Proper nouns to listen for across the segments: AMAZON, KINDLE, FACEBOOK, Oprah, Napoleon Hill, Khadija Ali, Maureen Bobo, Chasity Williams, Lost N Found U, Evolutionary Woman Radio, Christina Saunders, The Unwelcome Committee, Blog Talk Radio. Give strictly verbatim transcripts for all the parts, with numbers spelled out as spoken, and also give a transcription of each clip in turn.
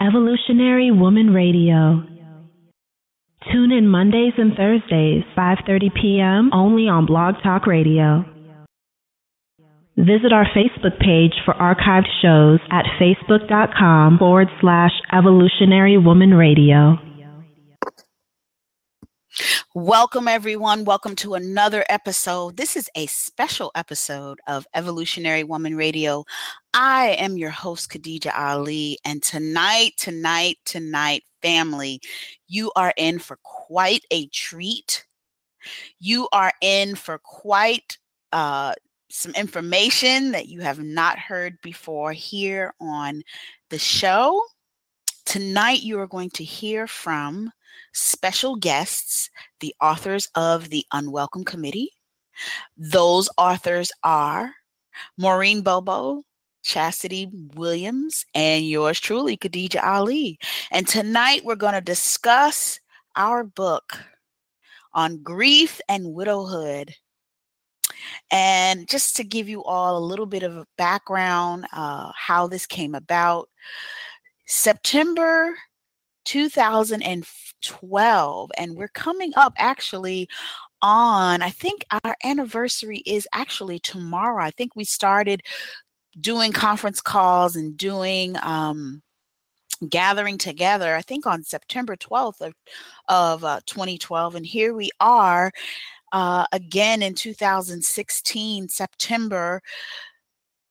Evolutionary Woman Radio. Tune in Mondays and Thursdays, five thirty p.m. only on Blog Talk Radio. Visit our Facebook page for archived shows at facebook.com forward slash Evolutionary Woman Radio. Welcome, everyone. Welcome to another episode. This is a special episode of Evolutionary Woman Radio. I am your host, Khadija Ali, and tonight, tonight, tonight, family, you are in for quite a treat. You are in for quite uh, some information that you have not heard before here on the show. Tonight, you are going to hear from special guests, the authors of The Unwelcome Committee. Those authors are Maureen Bobo, Chasity Williams, and yours truly, Khadija Ali. And tonight we're going to discuss our book on grief and widowhood. And just to give you all a little bit of a background, uh, how this came about, September two thousand twelve, and we're coming up actually on, I think our anniversary is actually tomorrow. I think we started doing conference calls and doing um, gathering together, I think on September twelfth of, of uh, twenty twelve. And here we are uh, again in two thousand sixteen, September,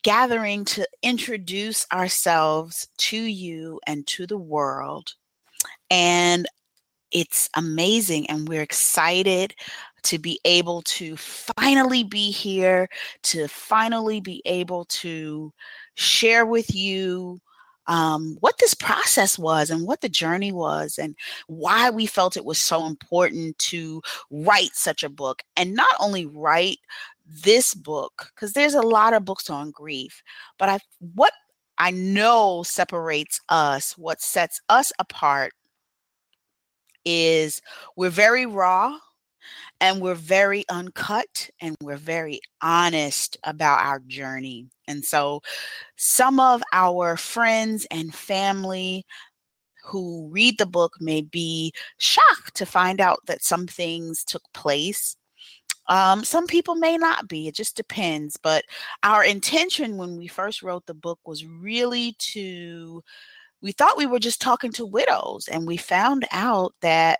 gathering to introduce ourselves to you and to the world. And it's amazing, and we're excited to be able to finally be here, to finally be able to share with you um, what this process was and what the journey was and why we felt it was so important to write such a book, and not only write this book, because there's a lot of books on grief, but I what I know separates us, what sets us apart, is we're very raw. And we're very uncut, and we're very honest about our journey. And so some of our friends and family who read the book may be shocked to find out that some things took place. Um, some people may not be. It just depends. But our intention when we first wrote the book was really to, we thought we were just talking to widows, and we found out that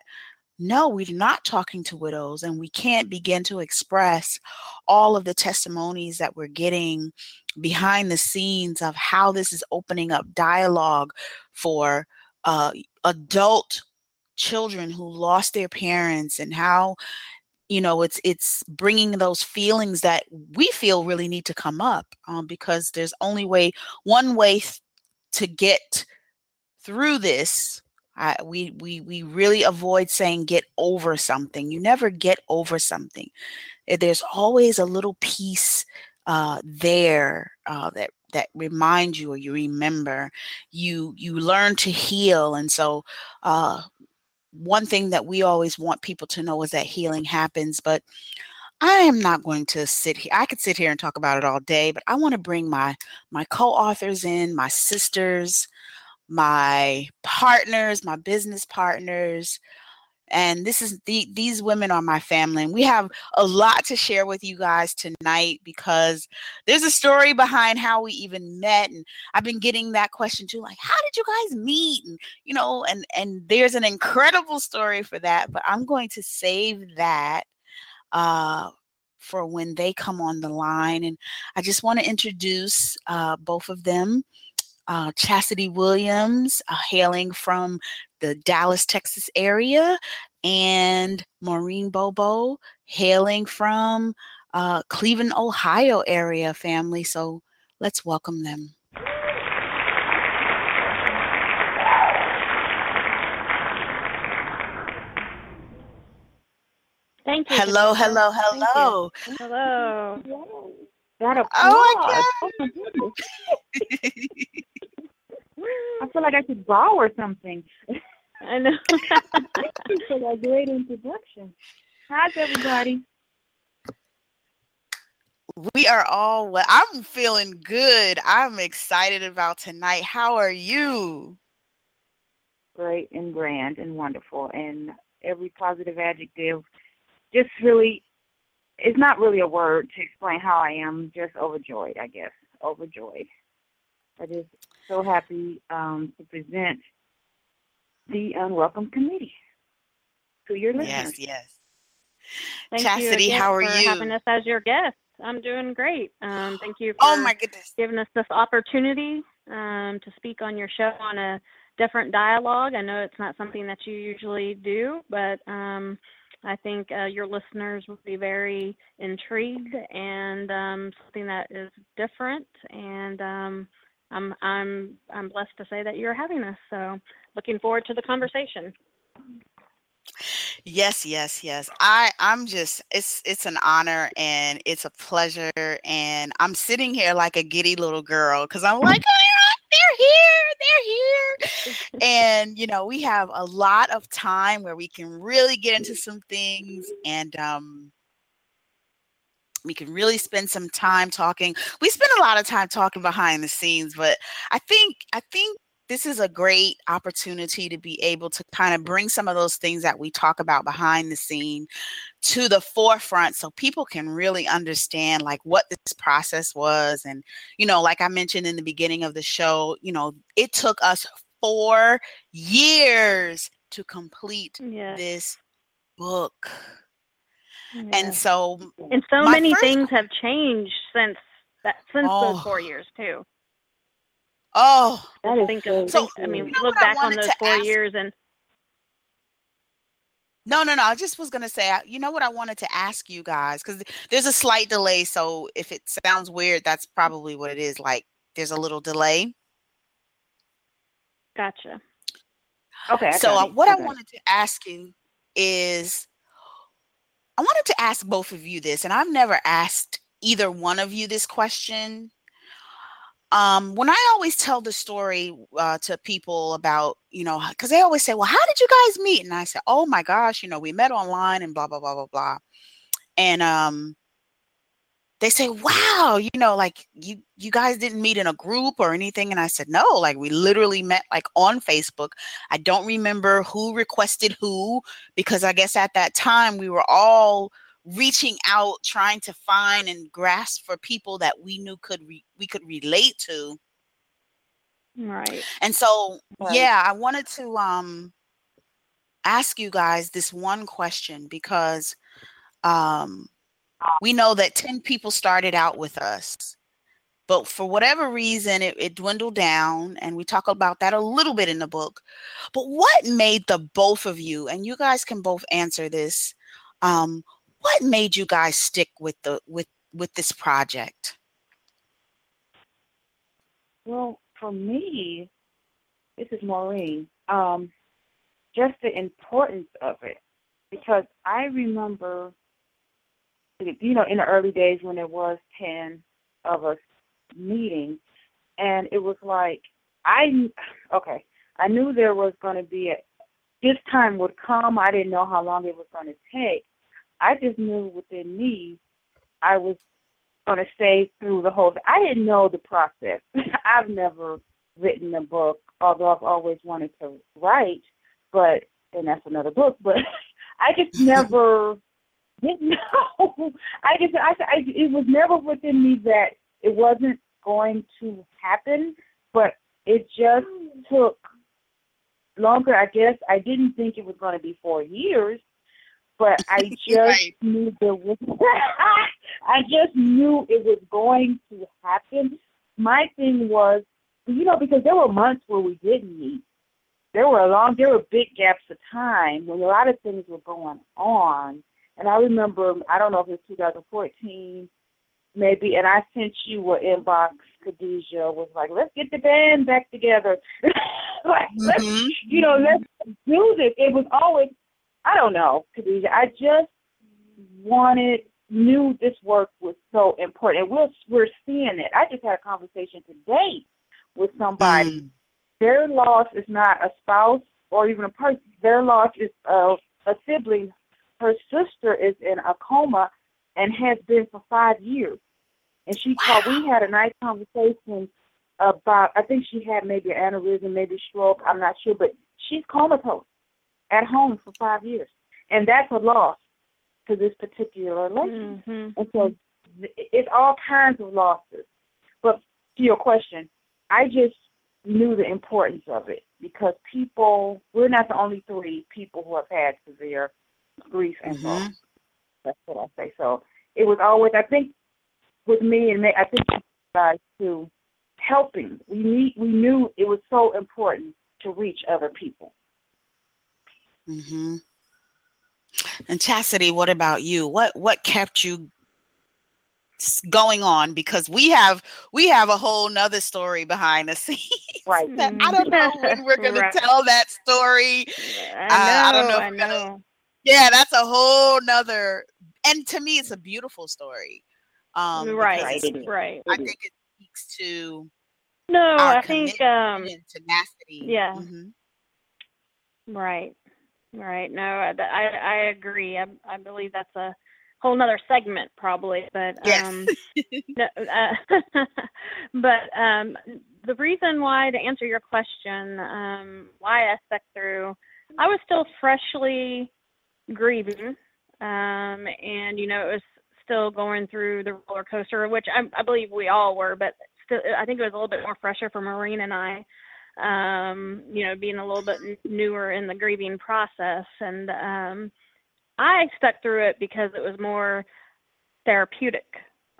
no, we're not talking to widows, and we can't begin to express all of the testimonies that we're getting behind the scenes of how this is opening up dialogue for uh, adult children who lost their parents, and how, you know, it's it's bringing those feelings that we feel really need to come up um, because there's only way one way th- to get through this. I, we we we really avoid saying get over something. You never get over something. There's always a little piece uh, there uh, that that reminds you, or you remember. You you learn to heal, and so uh, one thing that we always want people to know is that healing happens. But I am not going to sit here. I could sit here and talk about it all day, but I want to bring my my co-authors in, my sisters, my partners, my business partners, and this is the, these women are my family, and we have a lot to share with you guys tonight because there's a story behind how we even met, and I've been getting that question too, like, how did you guys meet? And you know, and and there's an incredible story for that, but I'm going to save that uh, for when they come on the line, and I just want to introduce uh, both of them. Uh, Chasity Williams, uh, hailing from the Dallas, Texas area, and Maureen Bobo, hailing from uh, Cleveland, Ohio area family. So let's welcome them. Thank you. Hello, hello, hello. Hello. Hello. That applause. Oh my God. I feel like I could bow or something. I know. Thank you for that great introduction. How's everybody? We are all well. I'm feeling good. I'm excited about tonight. How are you? Great and grand and wonderful, and every positive adjective. Just really, it's not really a word to explain how I am. Just overjoyed, I guess. Overjoyed. I just so happy um, to present the Unwelcome Committee to your listeners. Yes, yes. Thank Chasity, you how are for you? Having us as your guest. I'm doing great. Um, thank you for oh my goodness. giving us this opportunity um, to speak on your show on a different dialogue. I know it's not something that you usually do, but um, I think uh, your listeners will be very intrigued, and um, something that is different, and um, I'm I'm I'm blessed to say that you're having us. So looking forward to the conversation. Yes, yes, yes. I, I'm just it's it's an honor, and it's a pleasure, and I'm sitting here like a giddy little girl because I'm like, they're here, they're here. And, you know, we have a lot of time where we can really get into some things, and um, we can really spend some time talking. We spend a lot of time talking behind the scenes, but I think, I think this is a great opportunity to be able to kind of bring some of those things that we talk about behind the scene to the forefront so people can really understand like what this process was. And, you know, like I mentioned in the beginning of the show, you know, it took us four years to complete yeah. this book. Yeah. And so, and so many first- things have changed since That since oh. those four years too. Oh, I think of, so. Think, I mean, you know look back on those four ask? years and. No, no, no. I just was going to say, you know what I wanted to ask you guys, because there's a slight delay. So if it sounds weird, that's probably what it is. Like there's a little delay. Gotcha. Okay. I so uh, what okay. I wanted to ask you is I wanted to ask both of you this, and I've never asked either one of you this question. Um, when I always tell the story uh, to people about, you know, because they always say, well, how did you guys meet? And I said, oh, my gosh, you know, we met online and blah, blah, blah, blah, blah. And um, they say, wow, you know, like you, you guys didn't meet in a group or anything. And I said, no, like we literally met like on Facebook. I don't remember who requested who, because I guess at that time we were all reaching out, trying to find and grasp for people that we knew could re- we could relate to. Right. And so, right. yeah, I wanted to um, ask you guys this one question, because um, we know that ten people started out with us, but for whatever reason, it, it dwindled down. And we talk about that a little bit in the book. But what made the both of you, and you guys can both answer this, um, what made you guys stick with the with, with this project? Well, for me, this is Maureen. Um, just the importance of it, because I remember, you know, in the early days when there was ten of us meeting, and it was like I okay, I knew there was going to be a, this time would come. I didn't know how long it was going to take. I just knew within me I was going to stay through the whole thing. I didn't know the process. I've never written a book, although I've always wanted to write, but, and that's another book, but I just never didn't know. I just, I, I, it was never within me that it wasn't going to happen, but it just took longer, I guess. I didn't think it was going to be four years. But I just right. knew there was. I just knew it was going to happen. My thing was, you know, because there were months where we didn't meet. There were a long, there were big gaps of time when a lot of things were going on. And I remember, I don't know if it was twenty fourteen, maybe. And I sent you an inbox. Khadija was like, "Let's get the band back together. like, mm-hmm. let's, you know, let's do this." It was always. I don't know, Khadija. I just wanted, knew this work was so important. And we're, we're seeing it. I just had a conversation today with somebody. Mm. Their loss is not a spouse or even a person. Their loss is a, a sibling. Her sister is in a coma and has been for five years. And she wow. called. We had a nice conversation about, I think she had maybe an aneurysm, maybe stroke. I'm not sure, but she's comatose. At home for five years, and that's a loss to this particular relationship. Mm-hmm. And so it's all kinds of losses. But to your question, I just knew the importance of it, because people, we're not the only three people who have had severe grief and mm-hmm. loss. That's what I say. So it was always, I think, with me and I think you guys too, helping. We need, we knew it was so important to reach other people. Mm-hmm. And Chasity, what about you? What what kept you going on? Because we have we have a whole nother story behind the scenes. Right. I don't know when we're going right. to tell that story. Yeah, I, know, uh, I don't know. If I we're know. Gonna, yeah, that's a whole nother. And to me, it's a beautiful story. Um, right. Right. I think it speaks to no. I think um, and tenacity. Yeah. Mm-hmm. Right. Right. No, I, I, I agree. I, I believe that's a whole nother segment probably, but, yes. um, no, uh, but, um, the reason why, to answer your question, um, why I stuck through, I was still freshly grieving. Um, and, you know, it was still going through the roller coaster, which I, I believe we all were, but still, I think it was a little bit more fresher for Maureen and I. Um, you know, being a little bit newer in the grieving process. And um, I stuck through it because it was more therapeutic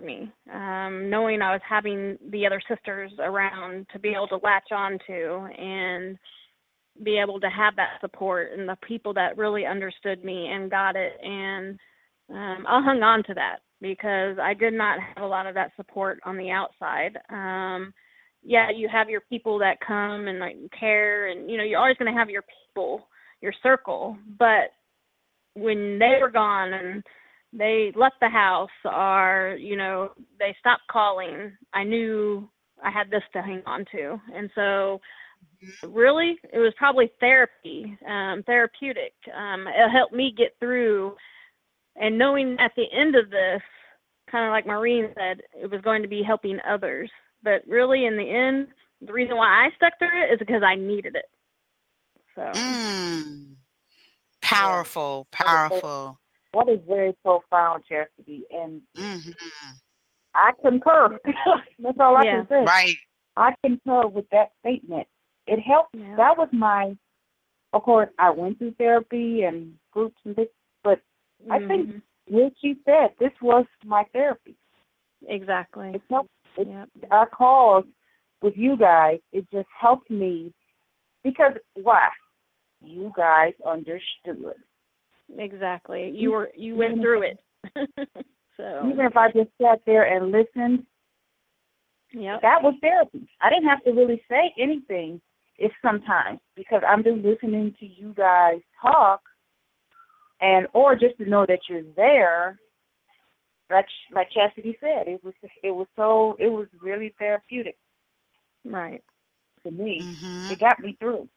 me, um, knowing I was having the other sisters around to be able to latch on to and be able to have that support and the people that really understood me and got it. And um, I hung on to that because I did not have a lot of that support on the outside. Um, yeah, you have your people that come and like care, and you know, you're always going to have your people, your circle, but when they were gone and they left the house or, you know, they stopped calling, I knew I had this to hang on to. And so really, it was probably therapy, um, therapeutic. Um, it helped me get through, and knowing at the end of this, kind of like Maureen said, it was going to be helping others. But really, in the end, the reason why I stuck through it is because I needed it. So mm. Powerful, powerful. That is very profound, Chasity, and mm-hmm. I concur. That's all I yeah. can say. Right. I concur with that statement. It helped. Yeah. That was my, of course, I went through therapy and groups and things, but mm-hmm. I think what she said, this was my therapy. Exactly. It helped. It, yep. Our calls with you guys, it just helped me because why? You guys understood. Exactly. You were you went through it. So even if I just sat there and listened, yeah, that was therapy. I didn't have to really say anything. If sometimes because I'm just listening to you guys talk, and or just to know that you're there. Like like Chasity said, it was it was so it was really therapeutic. Right. To me, mm-hmm. It got me through.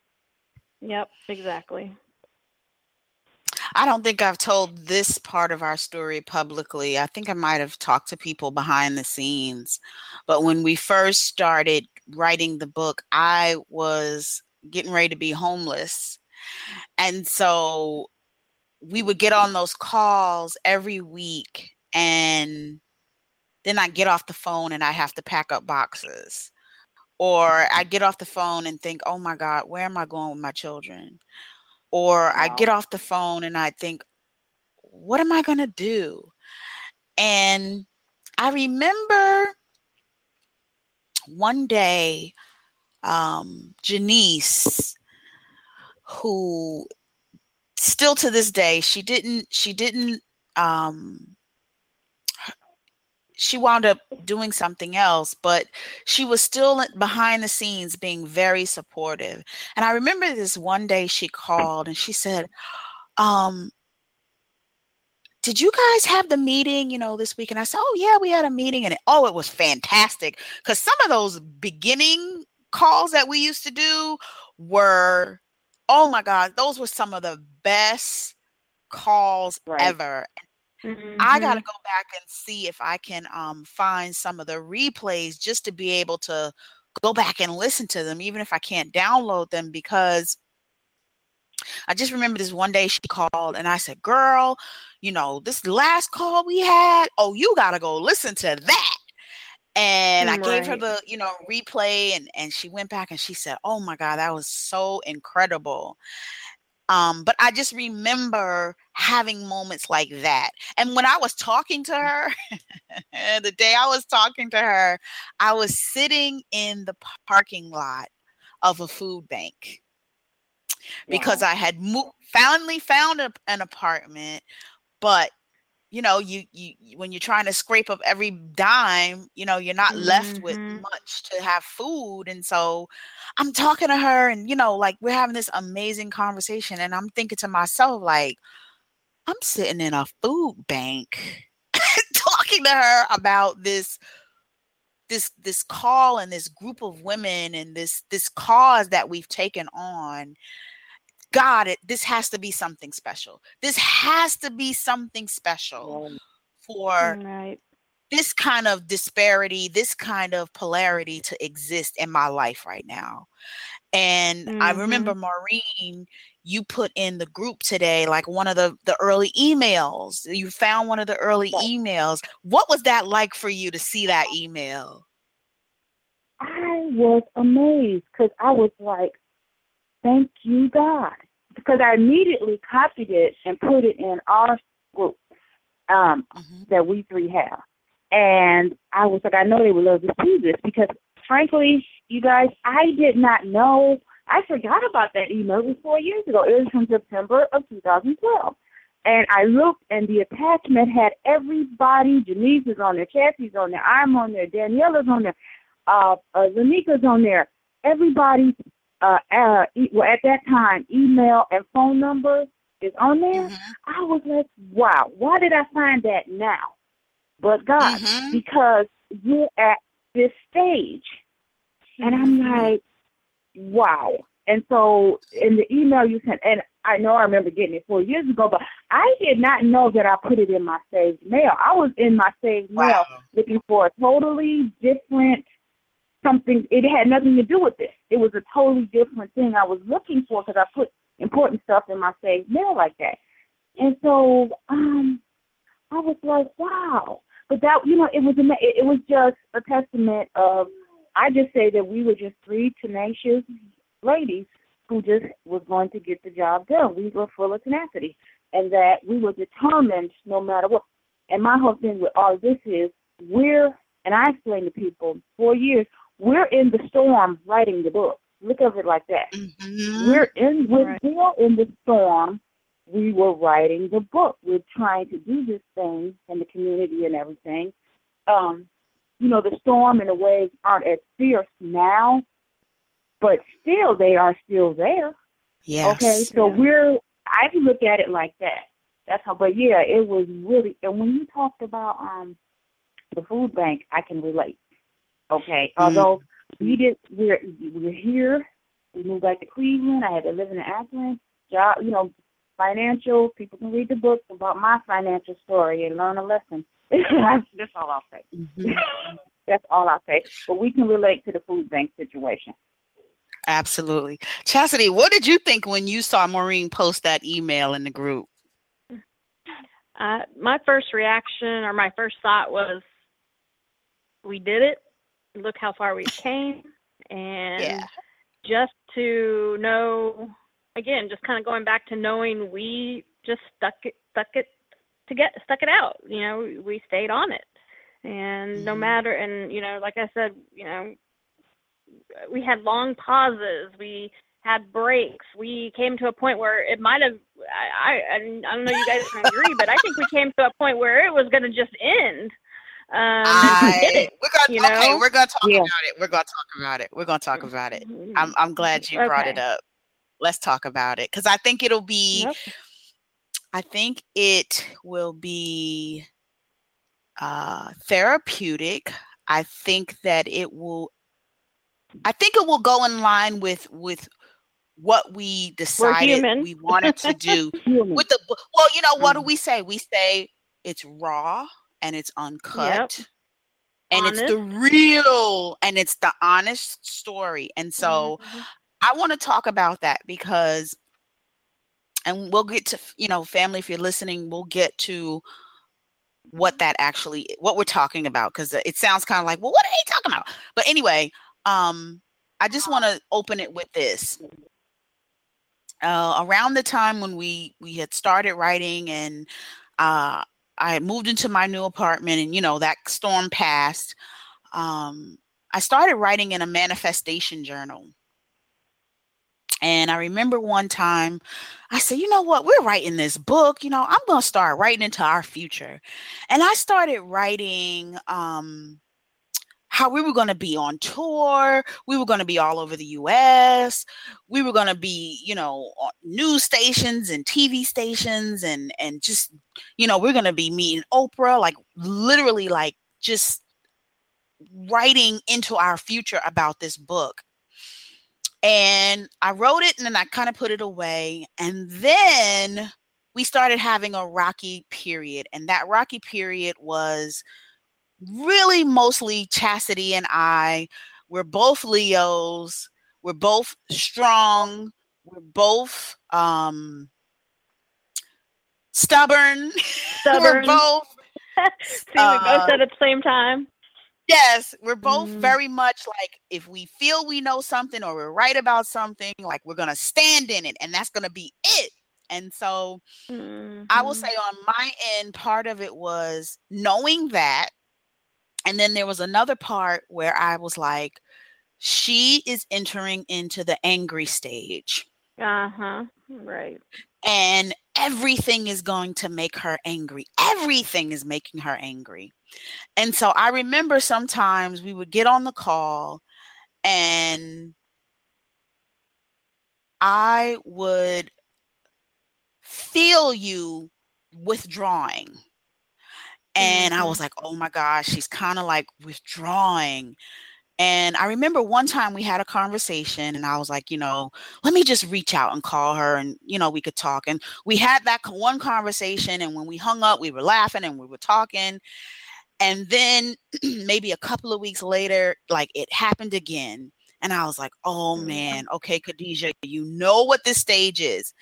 Yep. Exactly. I don't think I've told this part of our story publicly. I think I might have talked to people behind the scenes. But when we first started writing the book, I was getting ready to be homeless. And so we would get on those calls every week. And then I get off the phone and I have to pack up boxes. Or I get off the phone and think, oh, my God, where am I going with my children? Or wow. I get off the phone and I think, what am I going to do? And I remember one day, um, Janice, who still to this day, she didn't, she didn't, um, she wound up doing something else, but she was still behind the scenes being very supportive. And I remember this one day she called and she said, um, did you guys have the meeting, you know, this week? And I said, oh, yeah, we had a meeting. And it, oh, it was fantastic. Because some of those beginning calls that we used to do were, oh, my God, those were some of the best calls right. ever. Mm-hmm. I got to go back and see if I can um, find some of the replays just to be able to go back and listen to them, even if I can't download them, because I just remember this one day she called and I said, girl, you know, this last call we had, oh, you got to go listen to that. And right. I gave her the, you know, replay and, and she went back and she said, oh, my God, that was so incredible. Um, but I just remember having moments like that. And when I was talking to her, the day I was talking to her, I was sitting in the parking lot of a food bank because wow. I had mo- finally found a, an apartment. But, you know, you, you when you're trying to scrape up every dime, you know, you're not mm-hmm. left with much to have food. And so I'm talking to her and, you know, like we're having this amazing conversation. And I'm thinking to myself, like, I'm sitting in a food bank talking to her about this, this, this call and this group of women and this, this cause that we've taken on. God, it, this has to be something special. This has to be something special for right. this kind of disparity, this kind of polarity to exist in my life right now. And mm-hmm. I remember, Maureen, you put in the group today, like one of the, the early emails. You found one of the early yeah. emails. What was that like for you to see that email? I was amazed because I was like, thank you, God, because I immediately copied it and put it in our group um, mm-hmm. that we three have. And I was like, I know they would love to see this because, frankly, you guys, I did not know. I forgot about that email before years ago. It was from September of two thousand twelve. And I looked, and the attachment had everybody. Janice is on there, Cassie's on there, I'm on there, Daniela's on there, uh, uh, Lanika's on there. Everybody, uh, uh, e- well, at that time, email and phone number is on there. Mm-hmm. I was like, wow, why did I find that now? But God, mm-hmm. because you're at this stage. And I'm like, wow. And so in the email you sent, and I know I remember getting it four years ago, but I did not know that I put it in my saved mail. I was in my saved wow. mail looking for a totally different something. It had nothing to do with this. It was a totally different thing I was looking for because I put important stuff in my saved mail like that. And so um, I was like, wow. But that, you know, it was it was just a testament of, I just say that we were just three tenacious ladies who just was going to get the job done. We were full of tenacity, and that we were determined no matter what. And my whole thing with all this is we're, and I explain to people, four years, we're in the storm writing the book. Look at it like that. Mm-hmm. We're in, we're right. still in the storm. We were writing the book. We're trying to do this thing in the community and everything. Um, you know, the storm and the waves aren't as fierce now, but still, they are still there. Yes. Okay, so yeah. we're, I look at it like that. That's how, but yeah, it was really, and when you talked about um, the food bank, I can relate. Okay, mm-hmm. although we did, we're, we're here, we moved back to Cleveland, I had to live in Akron, job, you know, financial, people can read the book about my financial story and learn a lesson. That's all I'll say. Mm-hmm. That's all I'll say. But we can relate to the food bank situation. Absolutely. Chasity, what did you think when you saw Maureen post that email in the group? Uh, my first reaction or my first thought was, we did it. Look how far we came. And yeah. just to know, again, just kind of going back to knowing we just stuck it, stuck it to get, stuck it out. You know, we stayed on it. And mm-hmm. no matter, and, you know, like I said, you know, we had long pauses. We had breaks. We came to a point where it might have, I, I, I don't know you guys can agree, but I think we came to a point where it was going to just end. Um, I, we did it, we're gonna, you know? Okay, we're going to talk yeah. about it. We're going to talk about it. We're going to talk about it. I'm, I'm glad you okay. brought it up. Let's talk about it. Because I think it'll be, yep. I think it will be uh, therapeutic. I think that it will I think it will go in line with with what we decided we wanted to do with the book. Well, you know, what do we say? We say it's raw and it's uncut yep. and honest. It's the real and it's the honest story. And so mm-hmm. I want to talk about that because, and we'll get to, you know, family, if you're listening, we'll get to what that actually, what we're talking about. Because it sounds kind of like, well, what are they talking about? But anyway, Um, I just want to open it with this. Uh, around the time when we, we had started writing and uh, I had moved into my new apartment and, you know, that storm passed, um, I started writing in a manifestation journal. And I remember one time I said, you know what, we're writing this book, you know, I'm going to start writing into our future. And I started writing um, how we were going to be on tour, we were going to be all over the U S, we were going to be, you know, on news stations and T V stations and, and just, you know, we're going to be meeting Oprah, like literally like just writing into our future about this book. And I wrote it and then I kind of put it away. And then we started having a rocky period. And that rocky period was really mostly Chasity and I. We're both Leos. We're both strong. We're both um, stubborn. Stubborn. We're both. See, uh, we both said at the same time. Yes, we're both mm-hmm. very much like if we feel we know something or we're right about something, like we're going to stand in it and that's going to be it. And so mm-hmm. I will say on my end, part of it was knowing that And then there was another part where I was like, she is entering into the angry stage. Uh-huh. Right. And everything is going to make her angry. Everything is making her angry. And so I remember sometimes we would get on the call and I would feel you withdrawing. And I was like, oh my gosh, she's kind of like withdrawing. And I remember one time we had a conversation and I was like, you know, let me just reach out and call her and, you know, we could talk. And we had that one conversation, and when we hung up, we were laughing and we were talking. And then maybe a couple of weeks later, like it happened again. And I was like, oh man, okay, Khadija, you know what this stage is.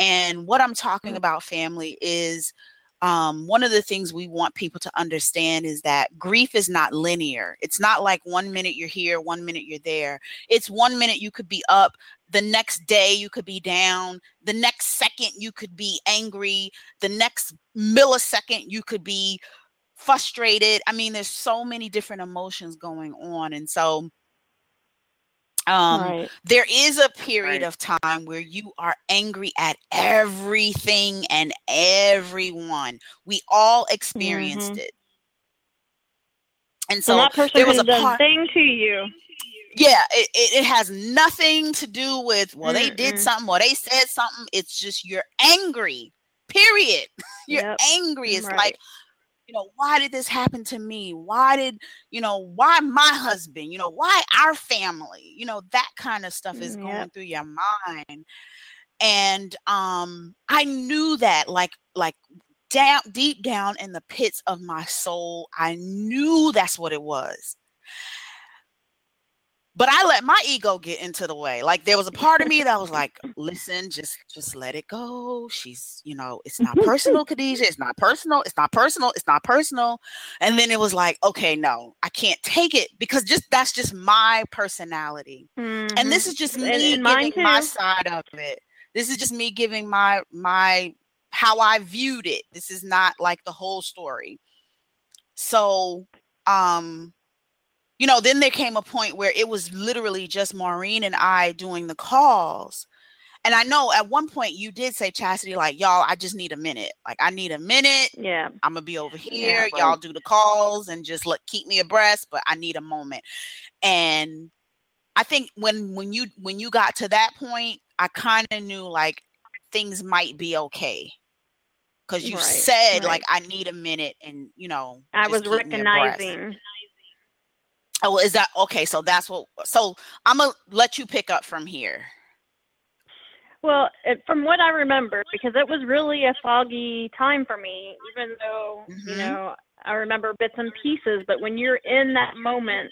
And what I'm talking about, family, is Um, one of the things we want people to understand is that grief is not linear. It's not like one minute you're here, one minute you're there. It's one minute you could be up, the next day you could be down, the next second you could be angry, the next millisecond you could be frustrated. I mean, there's so many different emotions going on. And so um, right. there is a period right. of time where you are angry at everything and everyone. We all experienced mm-hmm. it. And so and that person there was a done part, thing to you. Yeah, it, it, it has nothing to do with, well, mm-hmm. they did something or they said something. It's just you're angry, period. You're yep. angry. It's right. like, you know, why did this happen to me? Why did, you know, why my husband? You know, why our family? You know, that kind of stuff is yeah. going through your mind. And um, I knew that, like, like down deep down in the pits of my soul, I knew that's what it was. But I let my ego get into the way. Like there was a part of me that was like, listen, just, just let it go. She's, you know, it's not personal, Khadija. It's not personal. It's not personal. It's not personal. And then it was like, okay, no, I can't take it because just, that's just my personality. Mm-hmm. And this is just me and giving too. my side of it. This is just me giving my, my, how I viewed it. This is not like the whole story. So, um, you know, then there came a point where it was literally just Maureen and I doing the calls. And I know at one point you did say, Chasity, like, y'all, I just need a minute. Like, I need a minute. Yeah. I'm going to be over here. Yeah, well, y'all do the calls and just look, keep me abreast, but I need a moment. And I think when, when you, when you got to that point, I kind of knew like things might be okay. Cause you right, said right. like, I need a minute and, you know, I was recognizing. Oh, is that okay? So that's what, so I'm going to let you pick up from here. Well, it, from what I remember, because it was really a foggy time for me, even though, mm-hmm. you know, I remember bits and pieces, but when you're in that moment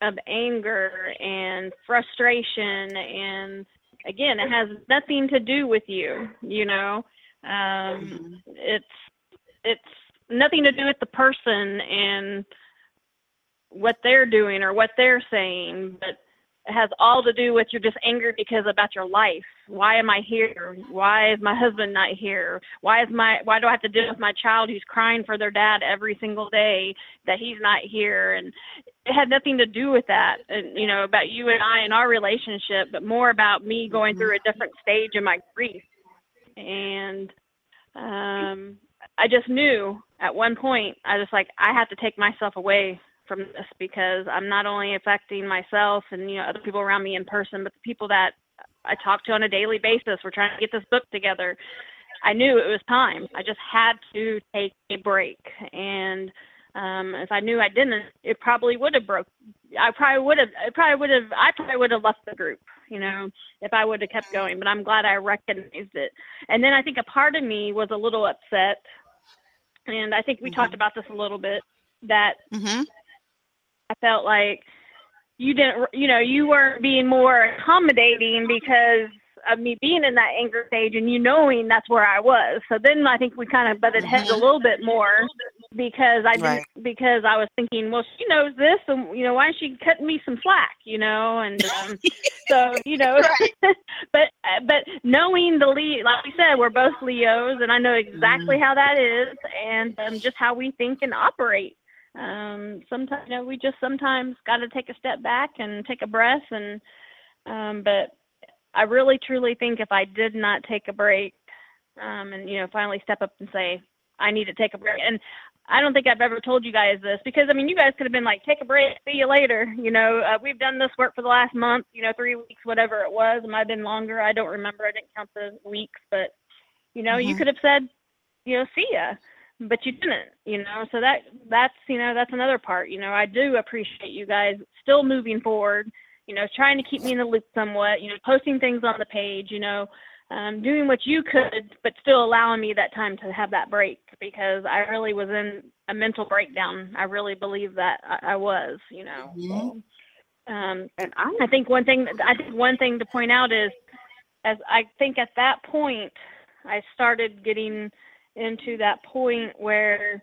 of anger and frustration, and again, it has nothing to do with you, you know, um, mm-hmm. it's, it's nothing to do with the person and what they're doing or what they're saying, but it has all to do with you're just angry because about your life. Why am I here? Why is my husband not here? Why is my, why do I have to deal with my child who's crying for their dad every single day that he's not here? And it had nothing to do with that, and, you know, about you and I and our relationship, but more about me going through a different stage in my grief. And um, I just knew at one point, I just like, I have to take myself away from this because I'm not only affecting myself and, you know, other people around me in person, but the people that I talk to on a daily basis. We're trying to get this book together. I knew it was time. I just had to take a break. And um, if I knew I didn't, it probably would have broke. I probably would have, it probably would have, I probably would have left the group, you know, if I would have kept going, but I'm glad I recognized it. And then I think a part of me was a little upset. And I think we mm-hmm. talked about this a little bit, that mm-hmm. I felt like you didn't, you know, you weren't being more accommodating because of me being in that anger stage and you knowing that's where I was. So then I think we kind of butted heads a little bit more because I right. didn't, because I was thinking, well, she knows this and, you know, why is she cutting me some slack, you know? And um, so, you know, but, but knowing the Leo, like we said, we're both Leos, and I know exactly how that is, and um, just how we think and operate. Um, sometimes, you know, we just sometimes got to take a step back and take a breath. And um, but I really, truly think if I did not take a break, um, and you know, finally step up and say, I need to take a break. And I don't think I've ever told you guys this, because, I mean, you guys could have been like, take a break, see you later. You know, uh, we've done this work for the last month, you know, three weeks, whatever it was. It might have been longer. I don't remember. I didn't count the weeks. But, you know, mm-hmm. you could have said, you know, see ya. But you didn't, you know. So that that's, you know, that's another part. You know, I do appreciate you guys still moving forward, you know, trying to keep me in the loop somewhat, you know, posting things on the page, you know. Um, doing what you could, but still allowing me that time to have that break, because I really was in a mental breakdown. I really believe that I, I was, you know. Mm-hmm. Um, and I, I think one thing I think one thing to point out is, as I think at that point, I started getting into that point where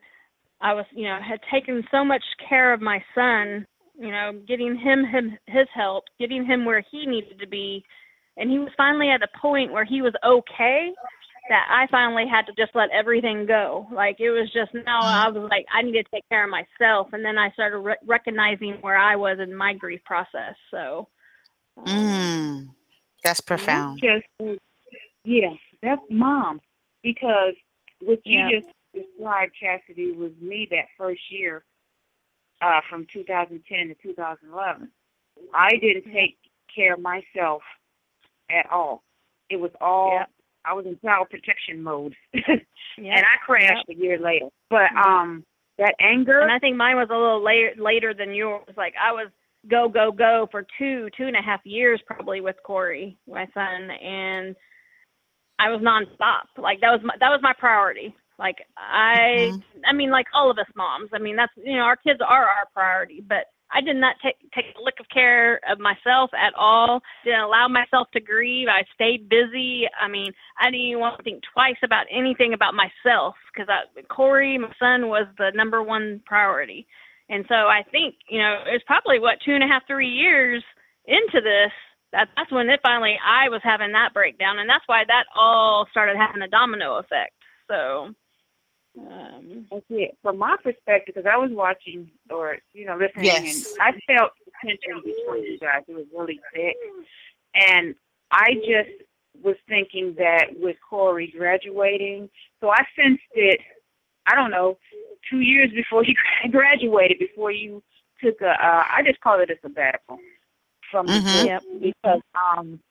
I was, you know, had taken so much care of my son, you know, getting him, him his help, getting him where he needed to be. And he was finally at a point where he was okay, that I finally had to just let everything go. Like, it was just, now I was like, I need to take care of myself. And then I started re- recognizing where I was in my grief process. So. Um, mm, that's profound. Yes. Yeah, that's mom. Because what you yeah. just described, Chasity, was me that first year uh, from two thousand ten to two thousand eleven. I didn't take care of myself at all. It was all, yep. I was in child protection mode. yep. And I crashed yep. a year later. But mm-hmm. um, that anger. And I think mine was a little later, later than yours. Like, I was go, go, go for two, two and a half years probably with Corey, my son. And I was nonstop. Like, that was my, that was my priority. Like, I, mm-hmm. I mean, like all of us moms. I mean, that's, you know, our kids are our priority. But I did not take take a lick of care of myself at all. Didn't allow myself to grieve. I stayed busy. I mean, I didn't even want to think twice about anything about myself, because Corey, my son, was the number one priority. And so I think, you know, it was probably, what, two and a half, three years into this, that, that's when it finally, I was having that breakdown. And that's why that all started having a domino effect. So... Um, that's it. From my perspective, because I was watching or, you know, listening, yes. and I felt the tension between you guys. It was really thick. And I just was thinking that with Corey graduating, so I sensed it, I don't know, two years before he graduated, before you took a, uh, I just call it a sabbatical from mm-hmm. the camp, because um,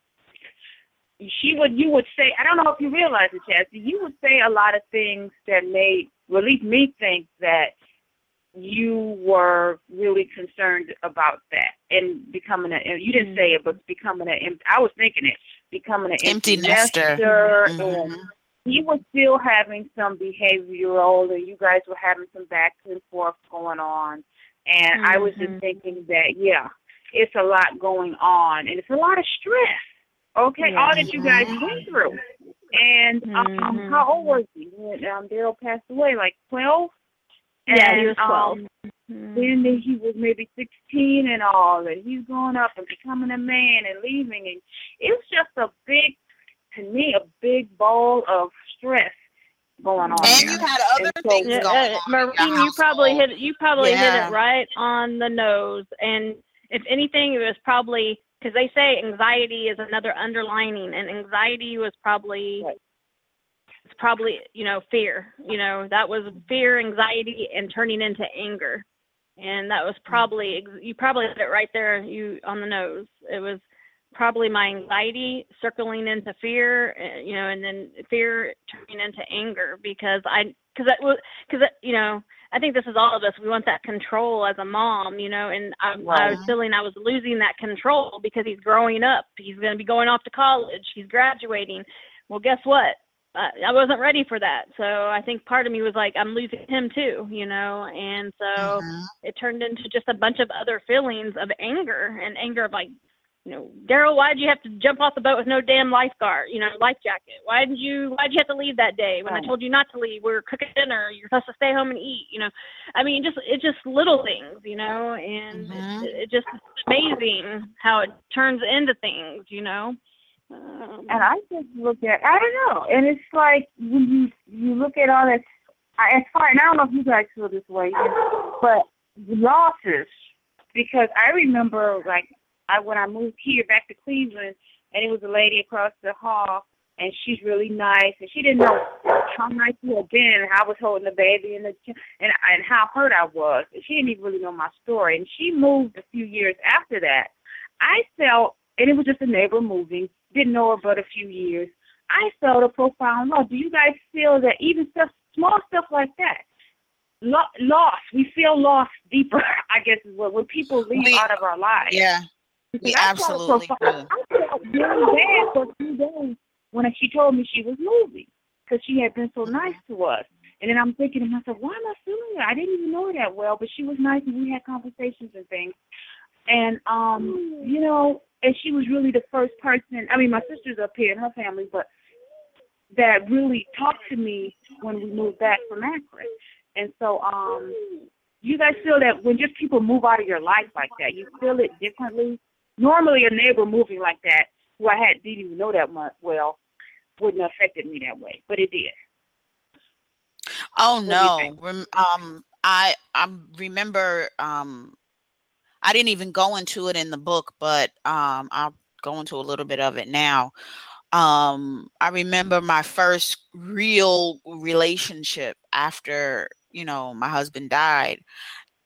She would, you would say, I don't know if you realize it, Chasity, you would say a lot of things that made, well, at least me think that you were really concerned about that and becoming a, you didn't say it, but becoming an, I was thinking it, becoming an empty, empty nester. nester mm-hmm. And he was still having some behavioral, and you guys were having some back and forth going on. And mm-hmm. I was just thinking that, yeah, it's a lot going on, and it's a lot of stress. Okay, yeah. All that you guys went through. And um, mm-hmm. how old was he when um, Daryl passed away? Like twelve? And, yeah, he was twelve. Um, mm-hmm. Then he was maybe sixteen and all, and he's growing up and becoming a man and leaving. And it was just a big, to me, a big ball of stress going on. And there. You had other so, things yeah, going uh, on. Maureen, you probably, hit, you probably yeah. hit it right on the nose. And if anything, it was probably... Because they say anxiety is another underlining, and anxiety was probably, right. it's probably, you know, fear. You know, that was fear, anxiety, and turning into anger. And that was probably, you probably hit it right there you on the nose. It was probably my anxiety circling into fear, you know, and then fear turning into anger, because I, because that was, because, you know, I think this is all of us. We want that control as a mom, you know, and I, wow. I was feeling I was losing that control because he's growing up. He's going to be going off to college. He's graduating. Well, guess what? I, I wasn't ready for that. So I think part of me was like, I'm losing him too, you know, and so mm-hmm. it turned into just a bunch of other feelings of anger and anger of like, you know, Daryl, why did you have to jump off the boat with no damn lifeguard, you know, life jacket? Why did you, why did you have to leave that day when oh. I told you not to leave? We were cooking dinner. You're supposed to stay home and eat, you know. I mean, just it's just little things, you know, and mm-hmm. it, it just amazing how it turns into things, you know. Um, and I just look at, I don't know, and it's like when you you look at all that, as far, and I don't know if you guys feel this way, but losses, because I remember, like, I when I moved here back to Cleveland, and it was a lady across the hall, and she's really nice, and she didn't know how nice she had been, and I was holding the baby, and the, and and how hurt I was. She didn't even really know my story, and she moved a few years after that. I felt, and it was just a neighbor moving, didn't know her but a few years. I felt a profound love. Do you guys feel that even stuff, small stuff like that, lo- loss, we feel loss deeper, I guess, is what when people leave we, out of our lives. Yeah, we I absolutely felt profound, do. I felt really bad for two days when she told me she was moving because she had been so nice to us. And then I'm thinking to myself, why am I feeling that? I didn't even know her that well, but she was nice and we had conversations and things. And, um, you know, and she was really the first person, I mean, my sister's up here and her family, but that really talked to me when we moved back from Akron. And so um, you guys feel that when just people move out of your life like that, you feel it differently? Normally a neighbor moving like that, who I had, didn't even know that much well, wouldn't have affected me that way, but it did. Oh, no. Um, I, I remember... Um, I didn't even go into it in the book, but um, I'll go into a little bit of it now. Um, I remember my first real relationship after, you know, my husband died,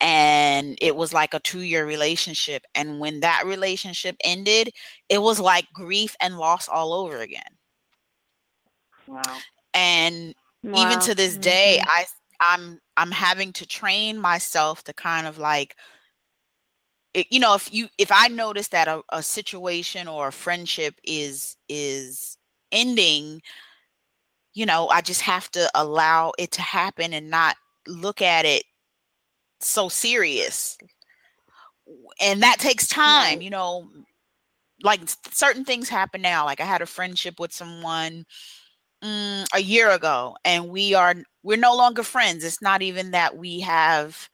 and it was like a two-year relationship. And when that relationship ended, it was like grief and loss all over again. Wow. And wow. Even to this mm-hmm. day, I I'm I'm having to train myself to kind of like, you know, if you if I notice that a, a situation or a friendship is is ending, you know, I just have to allow it to happen and not look at it so serious. And that takes time, you know, like certain things happen now. Like I had a friendship with someone mm, a year ago, and we are we're no longer friends. It's not even that we have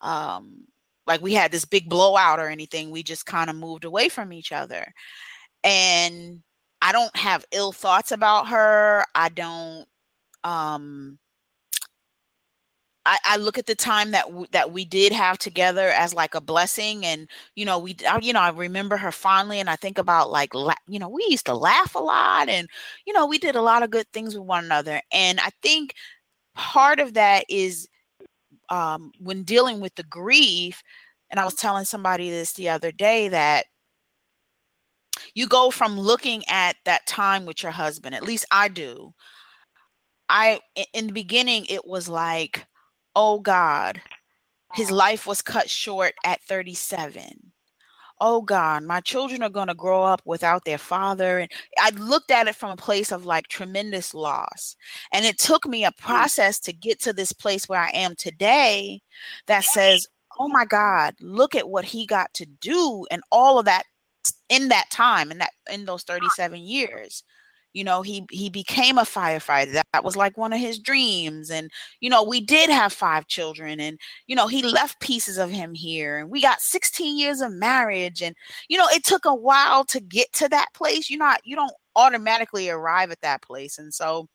um like we had this big blowout or anything. We just kind of moved away from each other. And I don't have ill thoughts about her. I don't, um, I, I look at the time that, w- that we did have together as like a blessing. And, you know, we, I, you know, I remember her fondly, and I think about like, la- you know, we used to laugh a lot, and, you know, we did a lot of good things with one another. And I think part of that is, Um, when dealing with the grief, and I was telling somebody this the other day, that you go from looking at that time with your husband, at least I do. I, in the beginning, it was like, oh God, his life was cut short at thirty-seven. Oh God, my children are going to grow up without their father. And I looked at it from a place of like tremendous loss. And it took me a process to get to this place where I am today that says, oh my God, look at what he got to do and all of that in that time, in that, in those thirty-seven years. You know, he, he became a firefighter. That, that was like one of his dreams. And, you know, we did have five children, and, you know, he left pieces of him here, and we got sixteen years of marriage. And, you know, it took a while to get to that place. You're not, you don't automatically arrive at that place. And so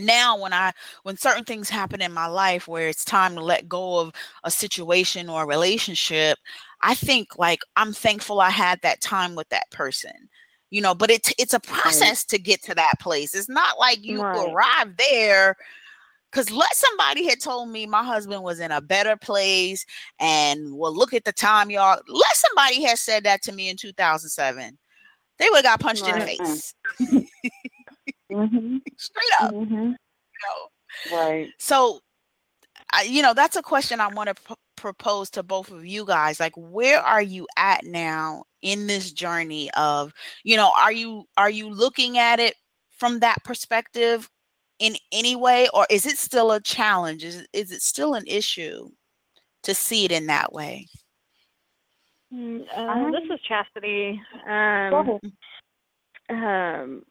now when I, when certain things happen in my life where it's time to let go of a situation or a relationship, I think like, I'm thankful I had that time with that person. You know, but it's it's a process to get to that place. It's not like you right. arrive there, because let somebody had told me my husband was in a better place, and well, look at the time, y'all. Let somebody had said that to me in two thousand seven, they would have got punched right. in the face, mm-hmm. straight up. Mm-hmm. You know? Right. So, I, you know, that's a question I want to p- propose to both of you guys. Like, where are you at now in this journey of, you know, are you are you looking at it from that perspective in any way, or is it still a challenge? Is, is it still an issue to see it in that way? Um, uh-huh. This is Chasity. Um, um,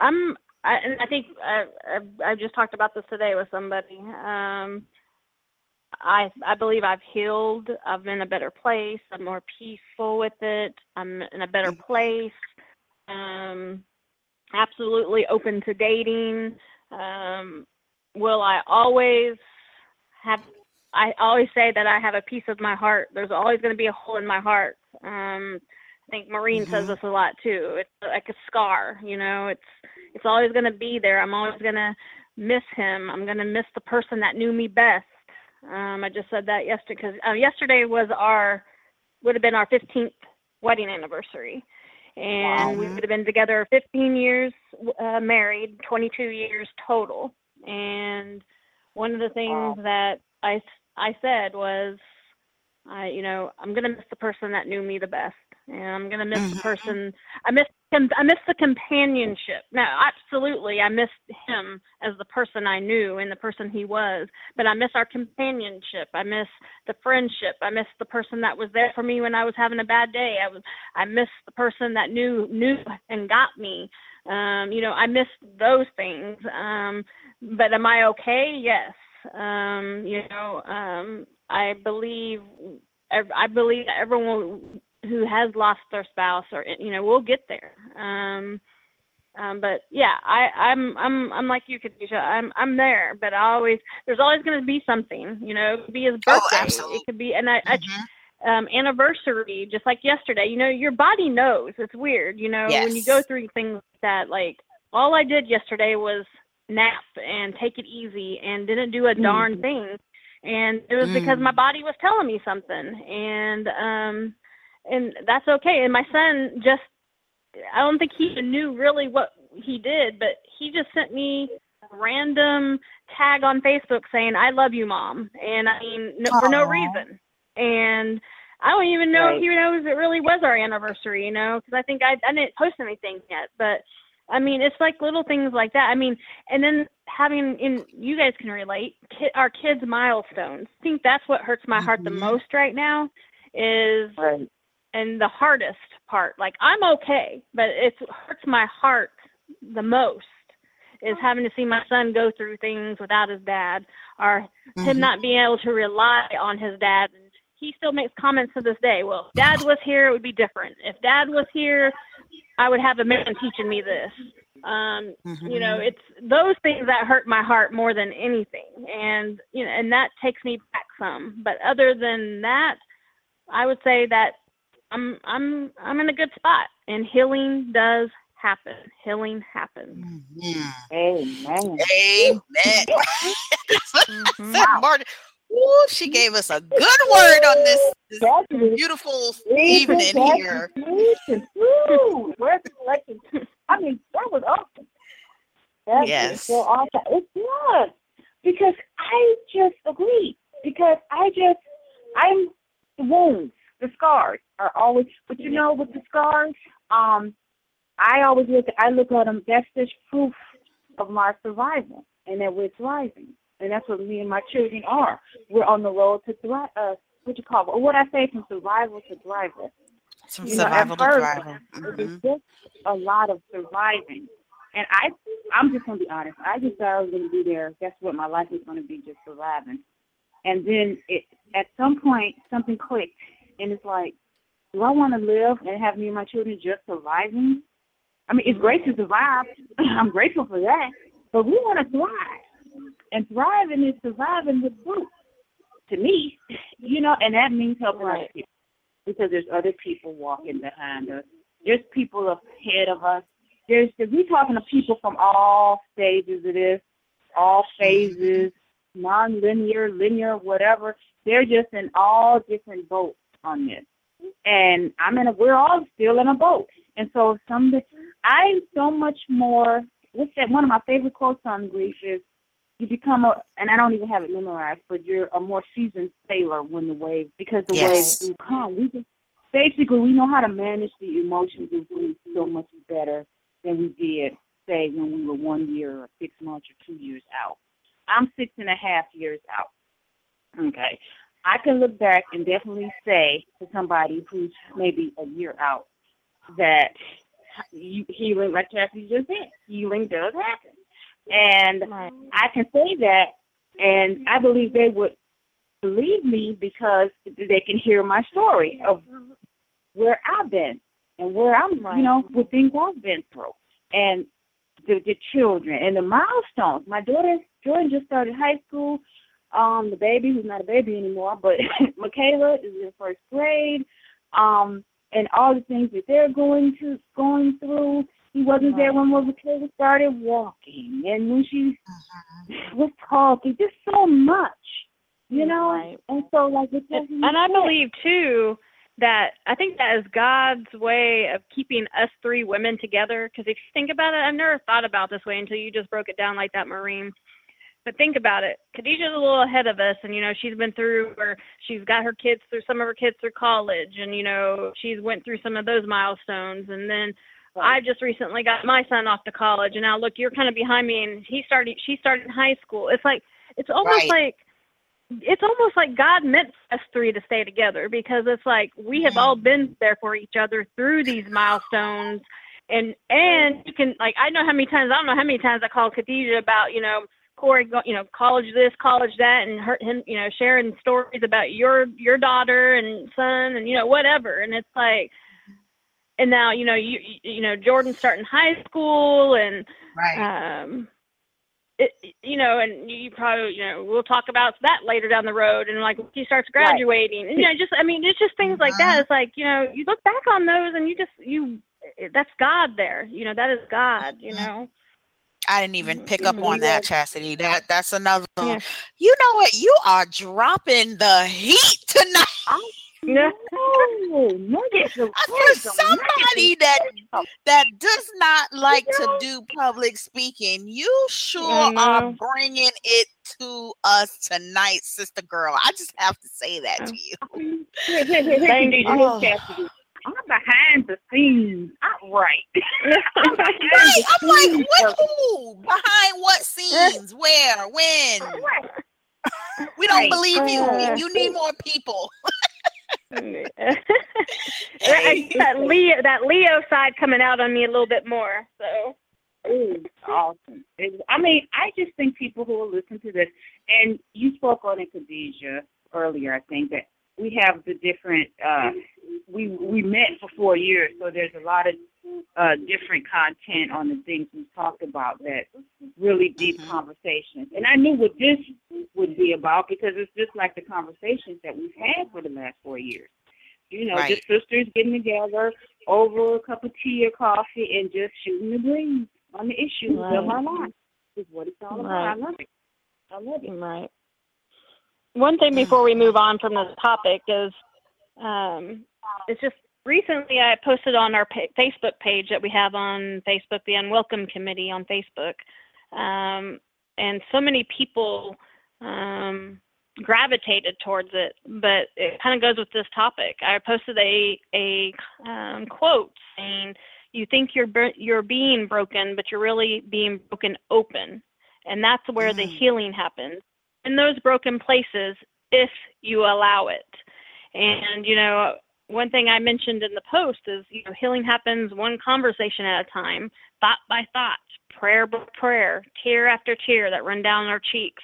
I'm. I, I think I, I I just talked about this today with somebody. Um, I I believe I've healed. I'm in a better place. I'm more peaceful with it. I'm in a better place. um, absolutely open to dating. Um, will I always have, I always say that I have a piece of my heart. There's always going to be a hole in my heart. Um, I think Maureen mm-hmm. says this a lot too. It's like a scar, you know, it's, it's always going to be there. I'm always going to miss him. I'm going to miss the person that knew me best. Um, I just said that yesterday because uh, yesterday was our, would have been our fifteenth wedding anniversary. And wow. we would have been together fifteen years uh, married, twenty-two years total. And one of the things wow. that I, I said was, uh, you know, I'm going to miss the person that knew me the best. And I'm going to miss mm-hmm. the person. I miss him. I miss the companionship. No, absolutely. I missed him as the person I knew and the person he was, but I miss our companionship. I miss the friendship. I miss the person that was there for me when I was having a bad day. I was, I miss the person that knew, knew and got me. Um, you know, I miss those things. Um, but am I okay? Yes. Um, you know, um, I believe, I believe that everyone who has lost their spouse, or, you know, we'll get there. Um, um, but yeah, I, I'm, I'm, I'm like you, Khadija. I'm, I'm there, but I always, there's always going to be something, you know, it could be his birthday. Oh, absolutely. It could be an mm-hmm. um, anniversary, just like yesterday, you know, your body knows. It's weird. You know, yes. when you go through things like that, like all I did yesterday was nap and take it easy and didn't do a mm. darn thing. And it was mm. because my body was telling me something. And, um, And that's okay. And my son just, I don't think he knew really what he did, but he just sent me a random tag on Facebook saying, I love you, Mom. And I mean, no, for no reason. And I don't even know right. if he knows it really was our anniversary, you know, because I think I, I didn't post anything yet. But I mean, it's like little things like that. I mean, and then having, in you guys can relate, ki- our kids' milestones. I think that's what hurts my heart mm-hmm. the most right now is... Right. And the hardest part, like I'm okay, but it hurts my heart the most is having to see my son go through things without his dad, or mm-hmm. him not being able to rely on his dad. And he still makes comments to this day. Well, if dad was here, it would be different. If dad was here, I would have a man teaching me this. Um, mm-hmm. You know, it's those things that hurt my heart more than anything. And, you know, and that takes me back some, but other than that, I would say that I'm I'm I'm in a good spot, and healing does happen. Healing happens. Mm-hmm. Amen. Amen. mm-hmm. Wow. Martin, ooh, she gave us a good word on this, this beautiful evening here. Ooh, I mean, that was awesome. That yes. was so awesome. It was because I just agree. Because I just I'm wounds. The scars are always, but you know, with the scars, um, I always look, I look at them, that's just proof of my survival and that we're thriving. And that's what me and my children are. We're on the road to thrive, uh, what you call it, what I say, from survival to thrival. From you survival know, to thrival. Mm-hmm. It's just a lot of surviving. And I, I'm just going to be honest, I just thought I was going to be there. That's what my life is going to be, just surviving. And then it, at some point, something clicked. And it's like, do I want to live and have me and my children just surviving? I mean, it's great to survive. I'm grateful for that. But we want to thrive. And thriving is surviving with fruit, to me. You know, and that means helping right. other people. Because there's other people walking behind us. There's people ahead of us. There's We're talking to people from all stages of this, all phases, non-linear, linear, whatever. They're just in all different boats on this, and I'm in a we're all still in a boat. And so some I'm so much more what's that one of my favorite quotes on grief is you become a and I don't even have it memorized, but you're a more seasoned sailor when the waves because the yes. waves do come. We just basically we know how to manage the emotions of grief so much better than we did, say, when we were one year or six months or two years out. I'm six and a half years out. Okay. I can look back and definitely say to somebody who's maybe a year out that healing, like Chasity just said, healing does happen. And right. I can say that, and I believe they would believe me because they can hear my story of where I've been and where I'm, right. you know, with things I've been through, and the, the children and the milestones. My daughter Jordan just started high school. Um, the baby, who's not a baby anymore, but Michaela is in first grade. Um, and all the things that they're going to going through. He wasn't there when Michaela started walking, and when she uh-huh. was talking, just so much, you know. Right. And so, like, it's and, and I believe too that I think that is God's way of keeping us three women together. Because if you think about it, I've never thought about this way until you just broke it down like that, Maureen. But think about it. Khadija's a little ahead of us, and, you know, she's been through, or she's got her kids through, some of her kids through college, and, you know, she's went through some of those milestones. And then right. I just recently got my son off to college, and now, look, you're kind of behind me, and he started, she started in high school. It's like, it's almost right. like, it's almost like God meant us three to stay together, because it's like we have all been there for each other through these milestones. And, and you can, like, I know how many times, I don't know how many times I called Khadija about, you know, Corey, you know, college this, college that, and her, him, you know, sharing stories about your your daughter and son, and, you know, whatever. And it's like, and now, you know, you you know, Jordan's starting high school, and right. um, it, you know, and you probably, you know, we'll talk about that later down the road, and, like, he starts graduating, right. and, you know, just, I mean, it's just things like that. It's like, you know, you look back on those, and you just, you, that's God there, you know, that is God, you know. I didn't even pick up on that, Chasity. That that's another one. Yeah. You know what? You are dropping the heat tonight. I know. For somebody that that does not like you know? to do public speaking, you sure are bringing it to us tonight, sister girl. I just have to say that to you. Thank you, Chasity. I'm behind the scenes. I'm right. I'm, right. I'm like, what? Who? Behind what scenes? Where? When? Right. We don't right. believe you. Uh, you need more people. that Leo, that Leo side coming out on me a little bit more. So, ooh, awesome. It, I mean, I just think people who will listen to this, and you spoke on it, Khadija, earlier. I think that. We have the different, uh, we we met for four years, so there's a lot of uh, different content on the things we talked about, that really deep mm-hmm. conversations. And I knew what this would be about, because it's just like the conversations that we've had for the last four years. You know, right. just sisters getting together over a cup of tea or coffee and just shooting the breeze on the issues right. of our lives. Is what it's all right. about. I love it. I love it. Right. One thing before we move on from this topic is, um, it's just recently I posted on our pa- Facebook page that we have on Facebook, The Unwelcome Committee on Facebook. Um, and so many people um, gravitated towards it, but it kind of goes with this topic. I posted a, a um, quote saying, you think you're, bro- you're being broken, but you're really being broken open. And that's where mm. the healing happens. In those broken places, if you allow it. And, you know, one thing I mentioned in the post is, you know, healing happens one conversation at a time, thought by thought, prayer by prayer, tear after tear that run down our cheeks.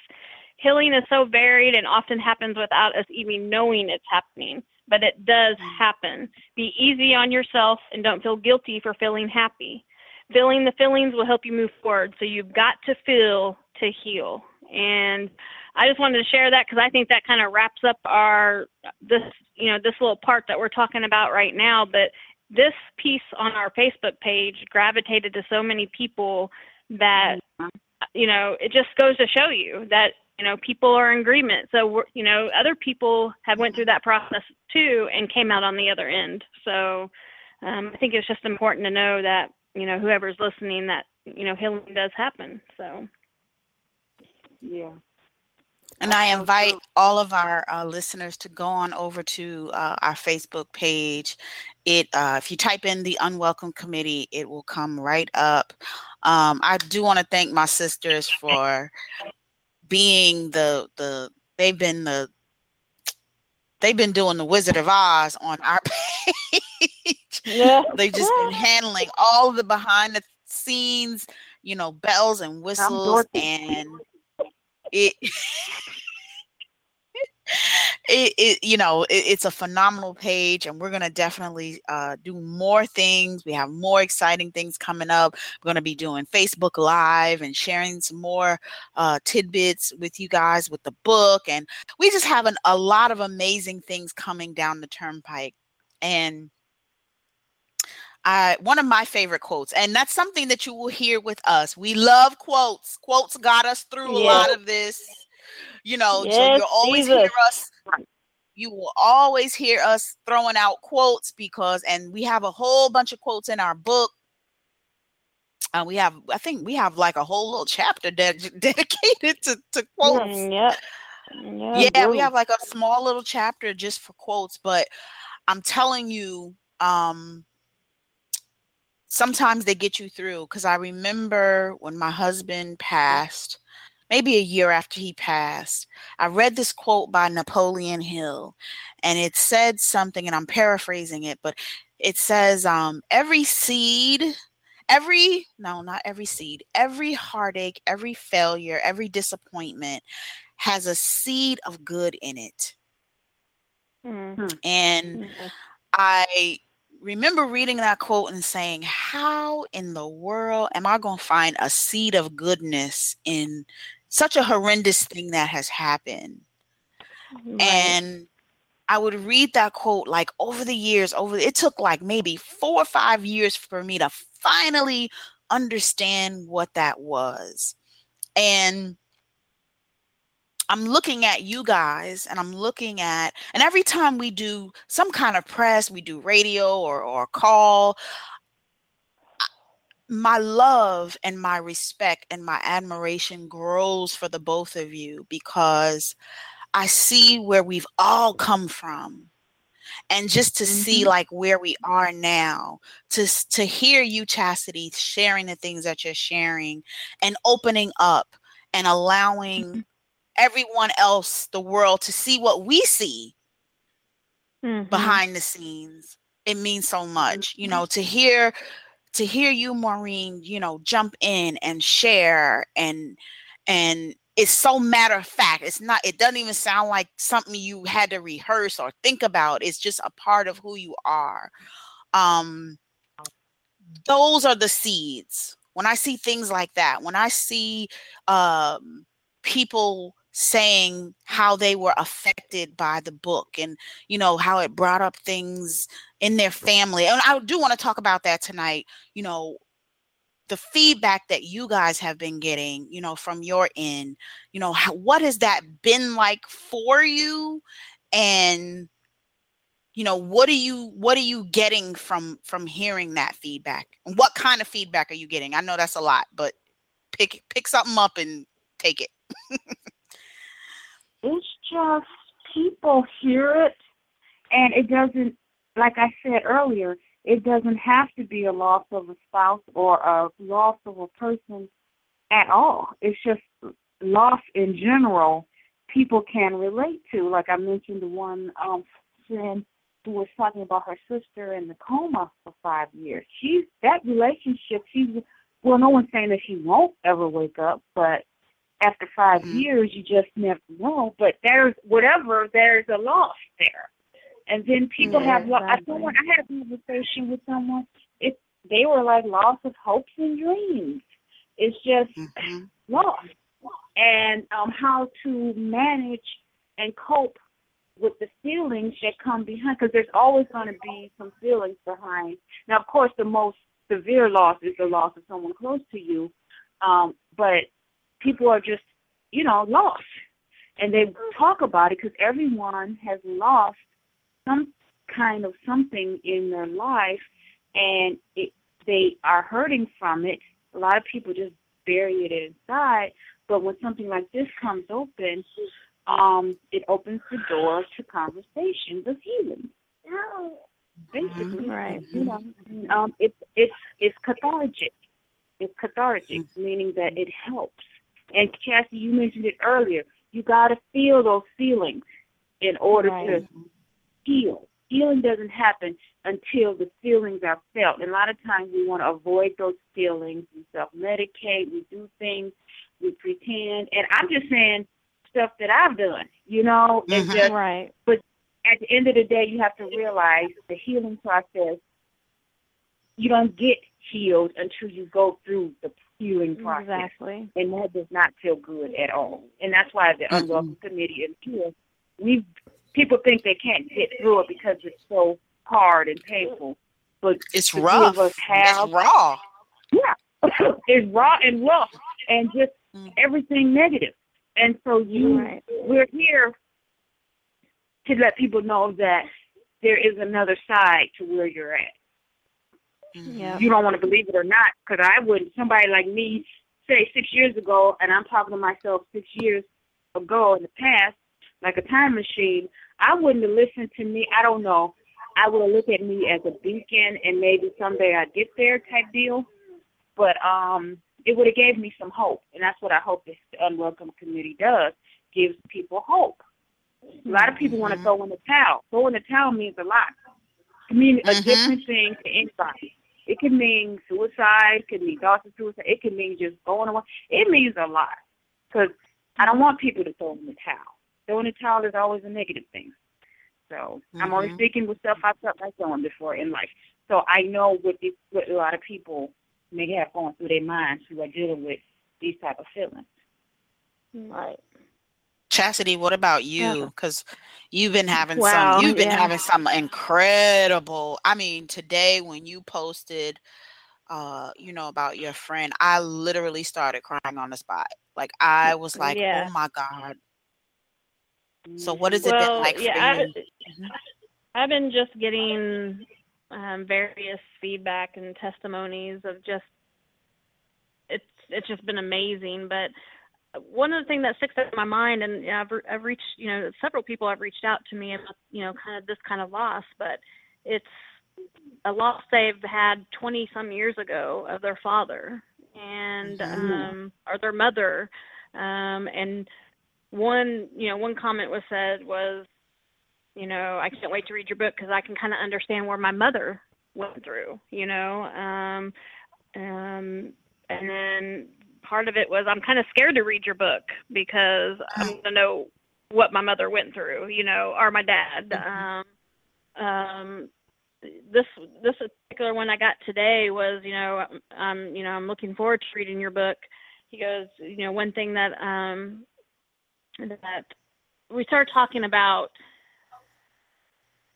Healing is so varied and often happens without us even knowing it's happening, but it does happen. Be easy on yourself and don't feel guilty for feeling happy. Feeling the feelings will help you move forward, so you've got to feel to heal. And I just wanted to share that, because I think that kind of wraps up our, this, you know, this little part that we're talking about right now. But this piece on our Facebook page gravitated to so many people that, you know, it just goes to show you that, you know, people are in agreement. So, we're, you know, other people have went through that process too and came out on the other end. So um, I think it's just important to know that, you know, whoever's listening, that, you know, healing does happen. So. Yeah. And I invite all of our uh, listeners to go on over to uh, our Facebook page. It, uh, if you type in The Unwelcome Committee, it will come right up. Um, I do want to thank my sisters for being the the they've been the they've been doing the Wizard of Oz on our page. Yeah. They've just been handling all the behind the scenes, you know, bells and whistles, and it it, it you know, it, it's a phenomenal page, and we're going to definitely uh, do more things. We have more exciting things coming up. We're going to be doing Facebook Live and sharing some more uh, tidbits with you guys with the book. And we just have an, a lot of amazing things coming down the turnpike. And I, one of my favorite quotes, and that's something that you will hear with us. We love quotes. Quotes got us through yeah. a lot of this. You know, yes, so you'll always Jesus. hear us. You will always hear us throwing out quotes because, and we have a whole bunch of quotes in our book. Uh, we have, I think we have like a whole little chapter de- dedicated to, to quotes. Mm, yep. Yeah, yeah we have like a small little chapter just for quotes, but I'm telling you, um, sometimes they get you through, because I remember when my husband passed, maybe a year after he passed, I read this quote by Napoleon Hill, and it said something, and I'm paraphrasing it, but it says, um, every seed, every, no, not every seed, every heartache, every failure, every disappointment has a seed of good in it. Mm-hmm. And mm-hmm. I remember reading that quote and saying, how in the world am I going to find a seed of goodness in such a horrendous thing that has happened? Right. And I would read that quote like over the years, over it took like maybe four or five years for me to finally understand what that was. And I'm looking at you guys, and I'm looking at, and every time we do some kind of press, we do radio or, or call, my love and my respect and my admiration grows for the both of you, because I see where we've all come from. And just to mm-hmm. see like where we are now, to, to hear you, Chasity, sharing the things that you're sharing and opening up and allowing mm-hmm. everyone else, the world, to see what we see mm-hmm. behind the scenes. It means so much, mm-hmm. you know, to hear, to hear you, Maureen, you know, jump in and share, and, and it's so matter of fact, it's not, it doesn't even sound like something you had to rehearse or think about. It's just a part of who you are. Um, those are the seeds. When I see things like that, when I see, um, people saying how they were affected by the book, and you know how it brought up things in their family, and I do want to talk about that tonight, you know, the feedback that you guys have been getting, you know, from your end, you know, how, what has that been like for you, and you know, what are you what are you getting from from hearing that feedback, and what kind of feedback are you getting? I know that's a lot, but pick pick something up and take it. It's just people hear it, and it doesn't, like I said earlier, it doesn't have to be a loss of a spouse or a loss of a person at all. It's just loss in general people can relate to. Like I mentioned, the one um, friend who was talking about her sister in the coma for five years. She's, that relationship, she's, well, no one's saying that she won't ever wake up, but after five mm-hmm. years, you just never know. But there's whatever, there's a loss there. And then people yeah, have, lo- exactly. I, someone, I had a conversation with someone, it, they were like loss of hopes and dreams. It's just mm-hmm. loss. And um, how to manage and cope with the feelings that come behind, because there's always going to be some feelings behind. Now, of course, the most severe loss is the loss of someone close to you. Um, but people are just, you know, lost. And they talk about it because everyone has lost some kind of something in their life, and it, they are hurting from it. A lot of people just bury it inside. But when something like this comes open, um, it opens the door to conversations of healing. Basically, right. you know, um, it, it's, it's cathartic. It's cathartic, meaning that it helps. And Chasity, you mentioned it earlier. You got to feel those feelings in order right. to heal. Healing doesn't happen until the feelings are felt. And a lot of times we want to avoid those feelings. We self-medicate. We do things. We pretend. And I'm just saying, stuff that I've done, you know. Mm-hmm. Just, right. But at the end of the day, you have to realize the healing process, you don't get healed until you go through the healing process. Exactly. And that does not feel good at all. And that's why the mm-hmm. Unwelcome Committee and here, we people think they can't get through it because it's so hard and painful. But it's rough. Have, it's raw. Yeah. It's raw and rough and just mm. everything negative. And so you, right. we're here to let people know that there is another side to where you're at. Yep. You don't want to believe it or not, because I wouldn't. Somebody like me, say six years ago, and I'm talking to myself six years ago in the past, like a time machine, I wouldn't have listened to me. I don't know. I would have looked at me as a beacon, and maybe someday I'd get there type deal. But um, it would have gave me some hope, and that's what I hope this Unwelcome Committee does, gives people hope. A lot of people mm-hmm. want to throw in the towel. Throw in the towel means a lot. It can mean mm-hmm. a different thing to anybody. It can mean suicide. It can mean thoughts of suicide. It can mean just going away. It means a lot, because I don't want people to throw in the towel. Throwing the towel is always a negative thing. So mm-hmm. I'm only speaking with stuff I felt like doing before in life. So I know what, these, what a lot of people may have going through their minds who are dealing with these type of feelings. Right. Chasity, what about you? Because you've been having wow, some, you've been yeah. having some incredible, I mean, today when you posted, uh, you know, about your friend, I literally started crying on the spot. Like I was like, yeah. oh my God. So what has well, it been like yeah, for you? I've, mm-hmm. I've been just getting um, various feedback and testimonies of just, it's, it's just been amazing. But one of the things that sticks out in my mind, and I've, I've reached, you know, several people have reached out to me about, you know, kind of this kind of loss, but it's a loss they've had twenty some years ago of their father and, mm-hmm. um, or their mother. Um, and one, you know, one comment was said was, you know, I can't wait to read your book because I can kind of understand where my mother went through, you know? Um, um, and then, part of it was I'm kind of scared to read your book because I'm going to know what my mother went through, you know, or my dad. Mm-hmm. Um, um, this this particular one I got today was, you know, um, you know, I'm looking forward to reading your book. He goes, you know, one thing that um, that we started talking about.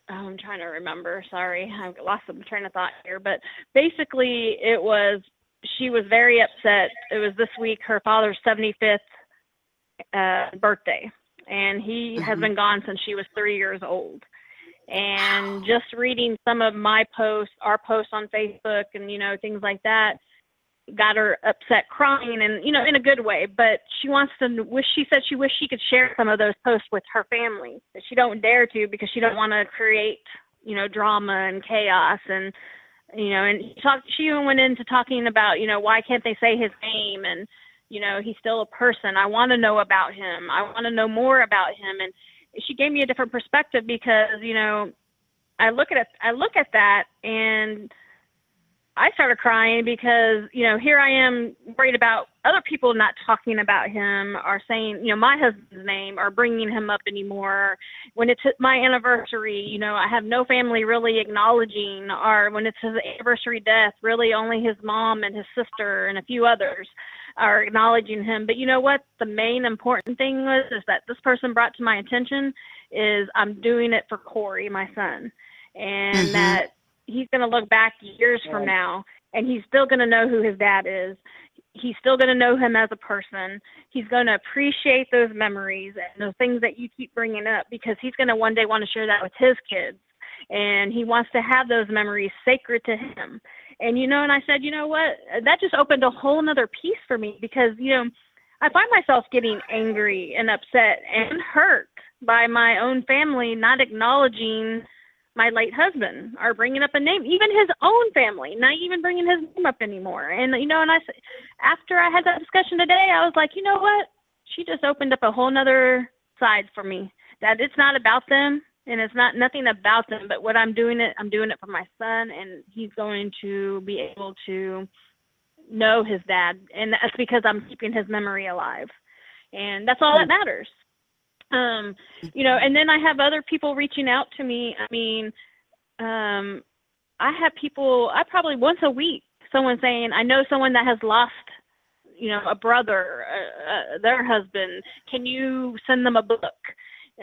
Oh, I'm trying to remember. Sorry, I've lost some train of thought here, but basically it was. She was very upset. It was this week, her father's seventy-fifth uh, birthday, and he mm-hmm. has been gone since she was three years old. And wow. just reading some of my posts, our posts on Facebook and, you know, things like that, got her upset crying and, you know, in a good way. But she wants to wish, she said she wished she could share some of those posts with her family, but she don't dare to because she don't want to create, you know, drama and chaos and, you know, and he talked, she even went into talking about, you know, why can't they say his name? And, you know, he's still a person. I want to know about him. I want to know more about him. And she gave me a different perspective because, you know, I look at it, I look at that and I started crying because, you know, here I am worried about other people not talking about him or saying, you know, my husband's name or bringing him up anymore. When it's my anniversary, you know, I have no family really acknowledging, or when it's his anniversary death, really only his mom and his sister and a few others are acknowledging him. But you know what? The main important thing was is that this person brought to my attention is I'm doing it for Corey, my son, and mm-hmm. that he's going to look back years from now and he's still going to know who his dad is. He's still going to know him as a person. He's going to appreciate those memories and those things that you keep bringing up because he's going to one day want to share that with his kids. And he wants to have those memories sacred to him. And, you know, and I said, you know what, that just opened a whole nother piece for me because, you know, I find myself getting angry and upset and hurt by my own family, not acknowledging my late husband or bringing up a name, even his own family, not even bringing his name up anymore. And, you know, and I, after I had that discussion today, I was like, you know what? She just opened up a whole nother side for me that it's not about them and it's not nothing about them, but what I'm doing it, I'm doing it for my son and he's going to be able to know his dad. And that's because I'm keeping his memory alive. And that's all that matters. Um, you know, and then I have other people reaching out to me. I mean, um, I have people, I probably once a week, someone saying, I know someone that has lost, you know, a brother, uh, uh, their husband. Can you send them a book?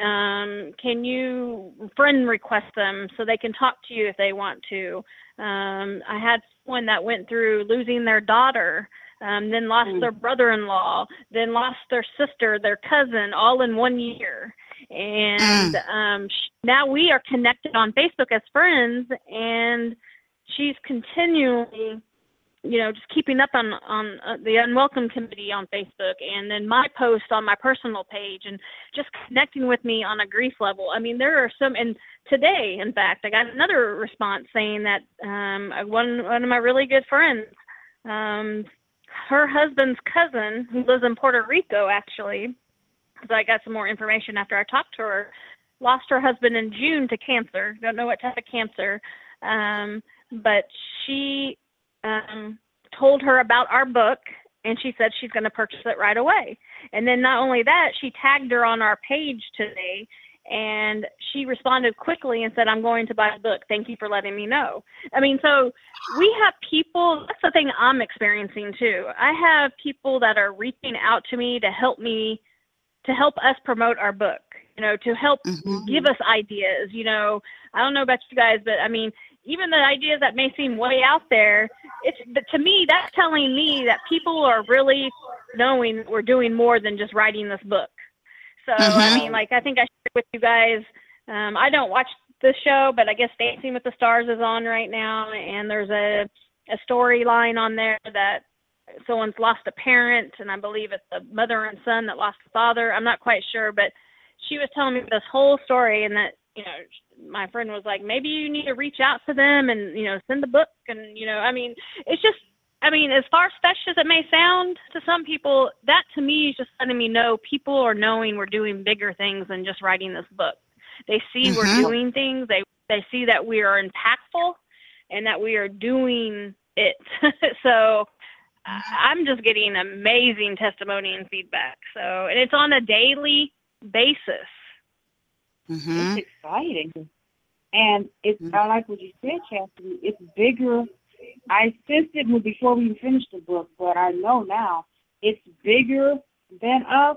Um, can you friend request them so they can talk to you if they want to? Um, I had someone that went through losing their daughter, um, then lost mm. their brother-in-law, then lost their sister, their cousin, all in one year. And mm. um, sh- now we are connected on Facebook as friends, and she's continually, you know, just keeping up on, on uh, the Unwelcome Committee on Facebook, and then my post on my personal page, and just connecting with me on a grief level. I mean, there are some, and today, in fact, I got another response saying that um, one, one of my really good friends, um, her husband's cousin, who lives in Puerto Rico, actually, because I got some more information after I talked to her, lost her husband in June to cancer. Don't know what type of cancer, um, but she... Um, told her about our book, and she said she's going to purchase it right away. And then not only that, she tagged her on our page today, and she responded quickly and said, I'm going to buy the book. Thank you for letting me know. I mean, so we have people, that's the thing I'm experiencing too. I have people that are reaching out to me to help me, to help us promote our book, you know, to help mm-hmm. give us ideas. You know, I don't know about you guys, but I mean, even the ideas that may seem way out there, it's, to me, that's telling me that people are really knowing we're doing more than just writing this book. So, mm-hmm. I mean, like, I think I shared with you guys, um, I don't watch the show, but I guess Dancing with the Stars is on right now, and there's a, a storyline on there that someone's lost a parent, and I believe it's the mother and son that lost the father. I'm not quite sure, but she was telling me this whole story, and that, you know, my friend was like, maybe you need to reach out to them and, you know, send the book. And, you know, I mean, it's just, I mean, as far-fetched as it may sound to some people, that to me is just letting me know people are knowing we're doing bigger things than just writing this book. They see mm-hmm. we're doing things. They, they see that we are impactful and that we are doing it. So I'm just getting amazing testimony and feedback. So, and it's on a daily basis. Mm-hmm. It's exciting, and it's mm-hmm. I like what you said, Chastity. It's bigger. I sensed it before we even finished the book, but I know now it's bigger than us,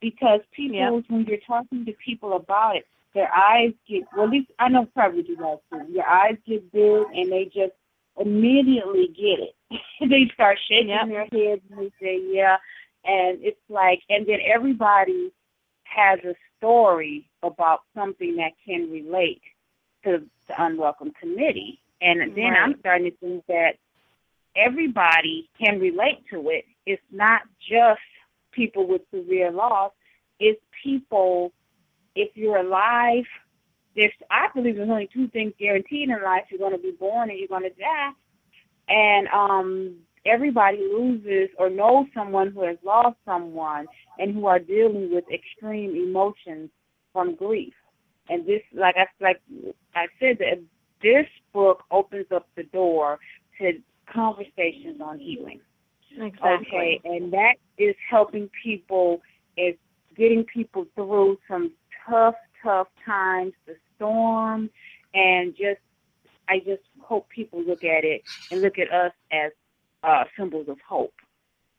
because people, yep. when you're talking to people about it, their eyes get, well, at least I know probably you guys too. Your eyes get big, and they just immediately get it. They start shaking yep. their heads, and they say, "Yeah," and it's like, and then everybody has a story about something that can relate to the Unwelcome Committee. And then right. I'm starting to think that everybody can relate to it. It's not just people with severe loss. It's people, if you're alive, there's, I believe there's only two things guaranteed in life. You're going to be born and you're going to die. And um, everybody loses or knows someone who has lost someone and who are dealing with extreme emotions from grief. And this, like I, like I said, that this book opens up the door to conversations on healing. Exactly. Okay, and that is helping people, is getting people through some tough, tough times, the storm, and just, I just hope people look at it and look at us as Uh, symbols of hope,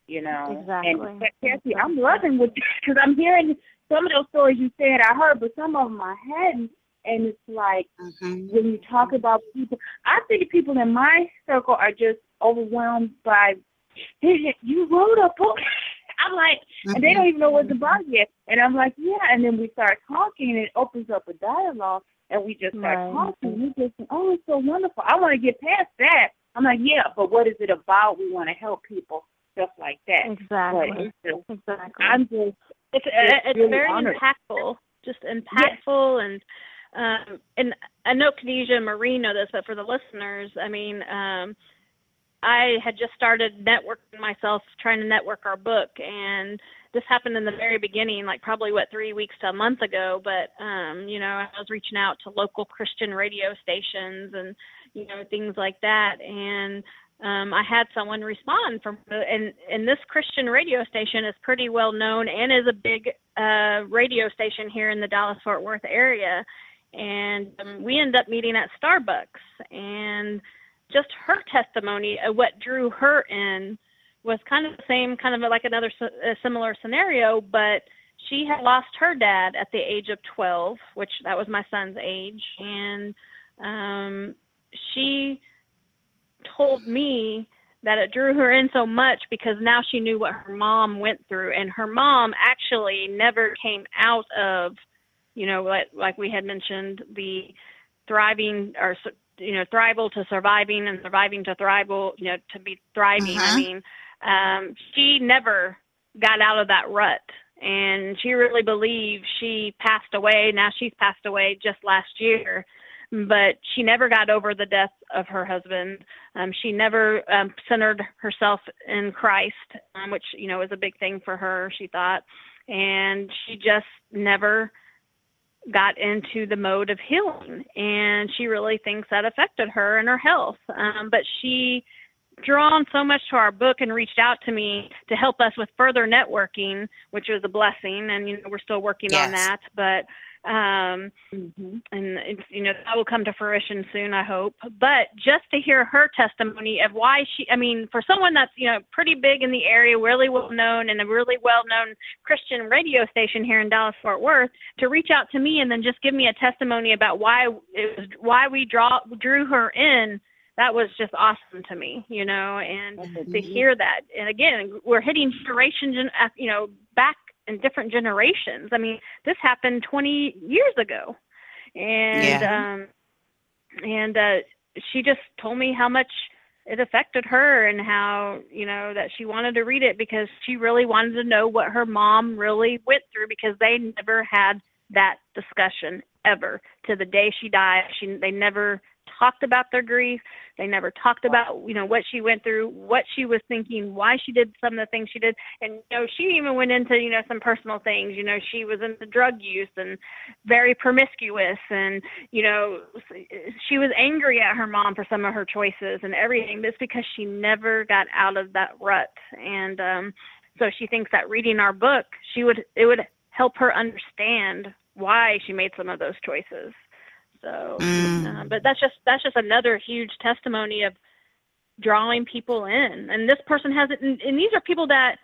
you know. Exactly. And Chastity, I'm loving what, because I'm hearing some of those stories you said I heard, but some of them I hadn't. And it's like mm-hmm. when you talk about people, I think people in my circle are just overwhelmed by, you wrote a book. I'm like, mm-hmm. and they don't even know what's about yet. And I'm like, yeah. And then we start talking, and it opens up a dialogue, and we just start right. talking. We just, oh, it's so wonderful. I want to get past that. I'm like, yeah, but what is it about? We want to help people, stuff like that. Exactly. Just, exactly. I'm just, it's, it's, it's really very honored. Impactful, just impactful. Yes. And um, and I know Khadija and Maureen know this, but for the listeners, I mean, um, I had just started networking myself, trying to network our book. And this happened in the very beginning, like probably, what, three weeks to a month ago. But, um, you know, I was reaching out to local Christian radio stations and, you know, things like that. And um, I had someone respond from, and, and this Christian radio station is pretty well known and is a big uh, radio station here in the Dallas-Fort Worth area. And um, we ended up meeting at Starbucks, and just her testimony of what drew her in was kind of the same, kind of like another a similar scenario, but she had lost her dad at the age of twelve, which that was my son's age. And um, she told me that it drew her in so much because now she knew what her mom went through. And her mom actually never came out of, you know, like, like we had mentioned, the thriving or, you know, thrival to surviving and surviving to thrival, you know, to be thriving. Uh-huh. I mean, um, she never got out of that rut. And she really believed she passed away. Now she's passed away just last year, but she never got over the death of her husband. Um, she never um, centered herself in Christ, um, which, you know, was a big thing for her, she thought. And she just never got into the mode of healing. And she really thinks that affected her and her health. Um, but she drawn so much to our book and reached out to me to help us with further networking, which was a blessing. And, you know, we're still working yes. on that, but, um, mm-hmm. and it's, you know, that will come to fruition soon, I hope, but just to hear her testimony of why she, I mean, for someone that's, you know, pretty big in the area, really well known, and a really well-known Christian radio station here in Dallas, Fort Worth, to reach out to me and then just give me a testimony about why it was, why we draw, drew her in. That was just awesome to me, you know, and mm-hmm. to hear that. And again, we're hitting generations, you know, back in different generations. I mean, this happened twenty years ago. And, yeah. um, and, uh, she just told me how much it affected her and how, you know, that she wanted to read it because she really wanted to know what her mom really went through, because they never had that discussion ever to the day she died. She, they never talked about their grief. They never talked about, you know, what she went through, what she was thinking, why she did some of the things she did. And, you know, she even went into, you know, some personal things. You know, she was into drug use and very promiscuous. And, you know, she was angry at her mom for some of her choices and everything. That's because she never got out of that rut. And um, so she thinks that reading our book, she would, it would help her understand why she made some of those choices. So, mm. uh, but that's just, that's just another huge testimony of drawing people in. And this person hasn't, and, and these are people that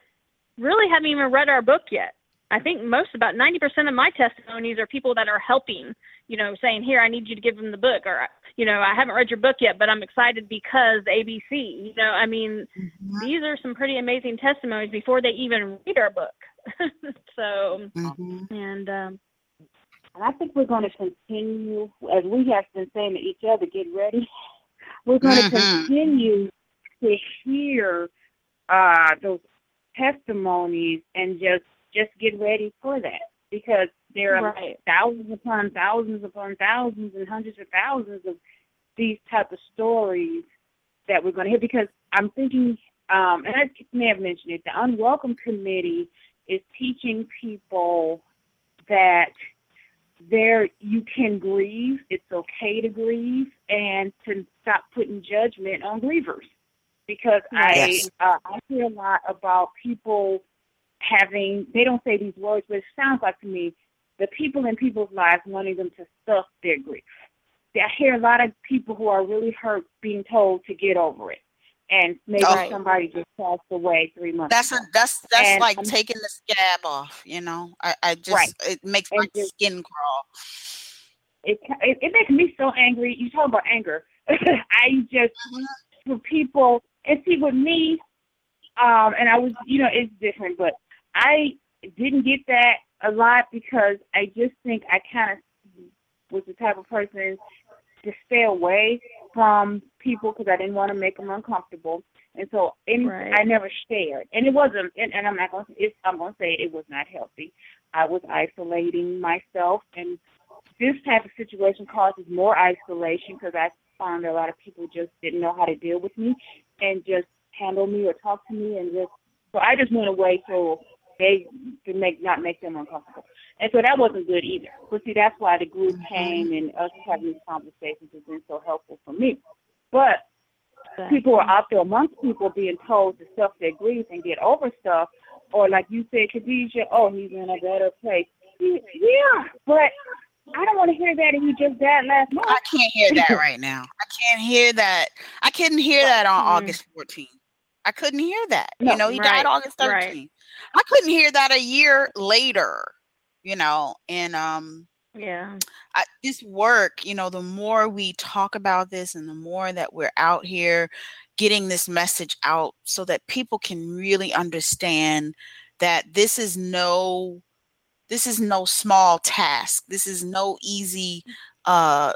really haven't even read our book yet. I think most, about ninety percent of my testimonies are people that are helping, you know, saying, here, I need you to give them the book, or, you know, I haven't read your book yet, but I'm excited because A B C, you know, I mean, mm-hmm. these are some pretty amazing testimonies before they even read our book. So, mm-hmm. and, um, And I think we're going to continue, as we have been saying to each other, get ready. We're going mm-hmm. to continue to hear uh, those testimonies and just, just get ready for that, because there are right. thousands upon thousands upon thousands and hundreds of thousands of these type of stories that we're going to hear. Because I'm thinking, um, and I may have mentioned it, the Unwelcome Committee is teaching people that there, you can grieve. It's okay to grieve, and to stop putting judgment on grievers. Because yes. I uh, I hear a lot about people having, they don't say these words, but it sounds like to me, the people in people's lives wanting them to stuff their grief. I hear a lot of people who are really hurt being told to get over it, and maybe oh. somebody just passed away three months. That's a, that's that's and, like um, taking the scab off, you know. I, I just right. it makes and my just, skin crawl. It, it it makes me so angry. You talk about anger. I just mm-hmm. for people, and see with me, um, and I was, you know, it's different, but I didn't get that a lot because I just think I kind of was the type of person to stay away from people because I didn't want to make them uncomfortable, and so and right. I never shared. And it wasn't, and, and I'm not going to. I'm going to say it, it was not healthy. I was isolating myself, and this type of situation causes more isolation because I found a lot of people just didn't know how to deal with me and just handle me or talk to me, and just so I just went away so they to make not make them uncomfortable. And so that wasn't good either. But see, that's why the group came, and us having these conversations has been so helpful for me. But Right. People are out there amongst people being told to stuff their grief and get over stuff. Or like you said, Khadija, oh, he's in a better place. He, yeah, but I don't want to hear that. And he just died last month. I can't hear that right now. I can't hear that. I couldn't hear that on mm-hmm. August fourteenth. I couldn't hear that. No, you know, he right, died August thirteenth. Right. I couldn't hear that a year later, you know, and um, yeah, I, this work, you know, the more we talk about this and the more that we're out here getting this message out so that people can really understand that this is no, this is no small task. This is no easy uh,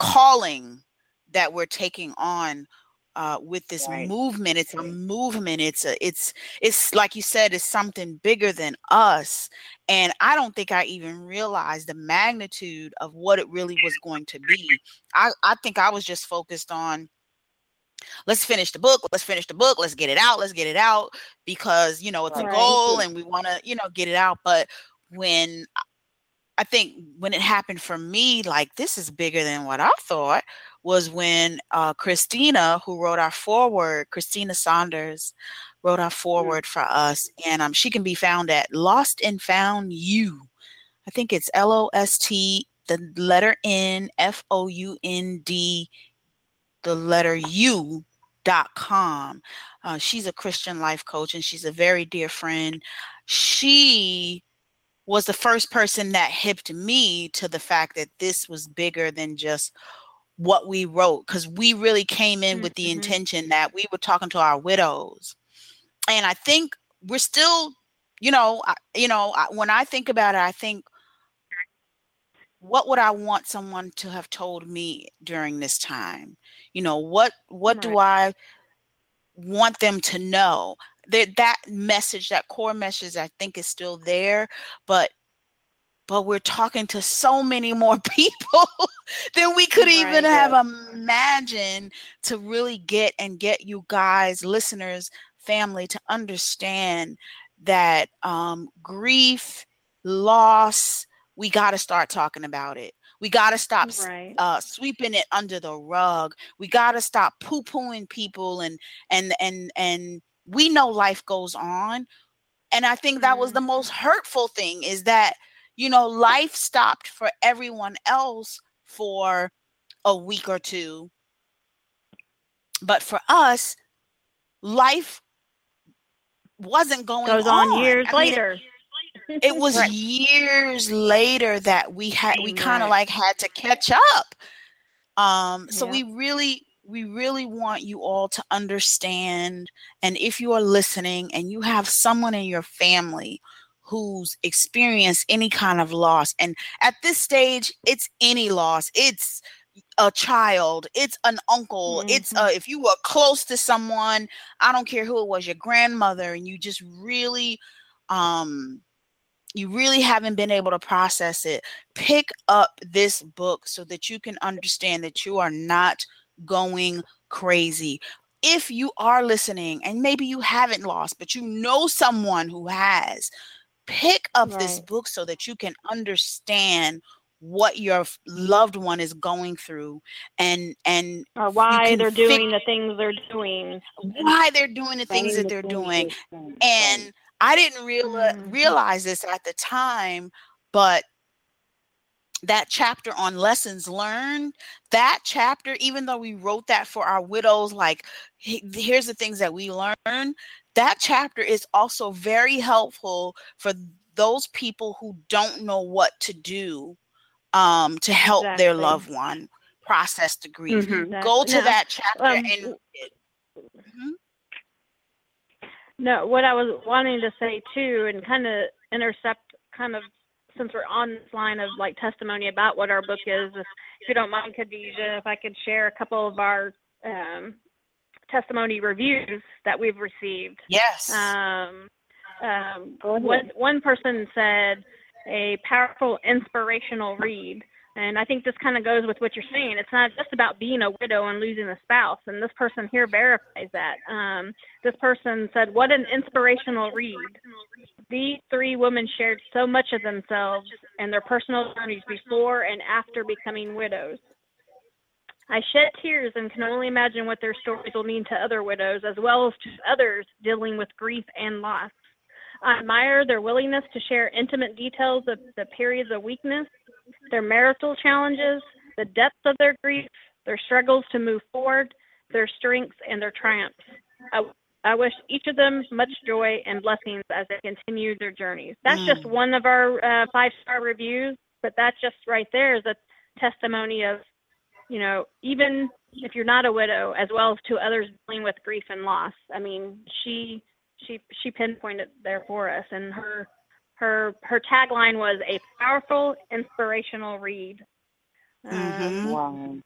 calling that we're taking on. Uh, with this right. movement, it's right. a movement. It's a, it's, it's like you said, it's something bigger than us. And I don't think I even realized the magnitude of what it really was going to be. I, I think I was just focused on, let's finish the book. Let's finish the book. Let's get it out. Let's get it out because, you know, it's right. a goal and we want to, you know, get it out. But when I think when it happened for me, like this is bigger than what I thought. Was when uh, Christina, who wrote our foreword, Christina Saunders, wrote our foreword mm-hmm. for us. And um, she can be found at Lost N Found U. I think it's L O S T, the letter N, F O U N D, the letter U dot com. Uh, she's a Christian life coach, and she's a very dear friend. She was the first person that hipped me to the fact that this was bigger than just what we wrote, because we really came in mm-hmm. with the intention that we were talking to our widows. And I think we're still, you know, I, you know, I, when I think about it, I think, what would I want someone to have told me during this time? You know, what, what right. do I want them to know? That that message, that core message, I think is still there, but but we're talking to so many more people than we could right, even yeah. have imagined to really get and get you guys, listeners, family, to understand that um, grief, loss, we got to start talking about it. We got to stop right. uh, sweeping it under the rug. We got to stop poo-pooing people. And, and, and, and we know life goes on. And I think that was the most hurtful thing is that, you know, life stopped for everyone else for a week or two. But for us, life wasn't going on. It goes on years later. It was right. years later that we had, we kind of like had to catch up. Um, so yeah. we really, we really want you all to understand. And if you are listening and you have someone in your family who's experienced any kind of loss. And at this stage, it's any loss. It's a child. It's an uncle. Mm-hmm. It's a, if you were close to someone, I don't care who it was, your grandmother, and you just really, um, you really haven't been able to process it. Pick up this book so that you can understand that you are not going crazy. If you are listening and maybe you haven't lost, but you know someone who has, pick up right. this book so that you can understand what your loved one is going through and and or why they're doing the things they're doing. Why they're doing the things that they're doing. And I didn't real, realize this at the time, but that chapter on lessons learned, that chapter, even though we wrote that for our widows, like, here's the things that we learned. That chapter is also very helpful for those people who don't know what to do um, to help exactly. their loved one process the grief. Mm-hmm, exactly. Go to yeah. that chapter. Um, and mm-hmm. No, what I was wanting to say too, and kind of intercept kind of since we're on this line of like testimony about what our book is, if you don't mind, Khadija, if I could share a couple of our um, testimony reviews that we've received. Yes. Um, um, one, one person said a powerful, inspirational read. And I think this kind of goes with what you're saying. It's not just about being a widow and losing a spouse. And this person here verifies that. Um, this person said, what an inspirational read. These three women shared so much of themselves and their personal journeys before and after becoming widows. I shed tears and can only imagine what their stories will mean to other widows, as well as to others dealing with grief and loss. I admire their willingness to share intimate details of the periods of weakness, their marital challenges, the depth of their grief, their struggles to move forward, their strengths, and their triumphs. I, I wish each of them much joy and blessings as they continue their journeys. That's mm. just one of our uh, five-star reviews, but that just right there is a testimony of, you know, even if you're not a widow, as well as to others dealing with grief and loss. I mean, she she she pinpointed there for us, and her her her tagline was a powerful, inspirational read. Mm-hmm. Um, wow.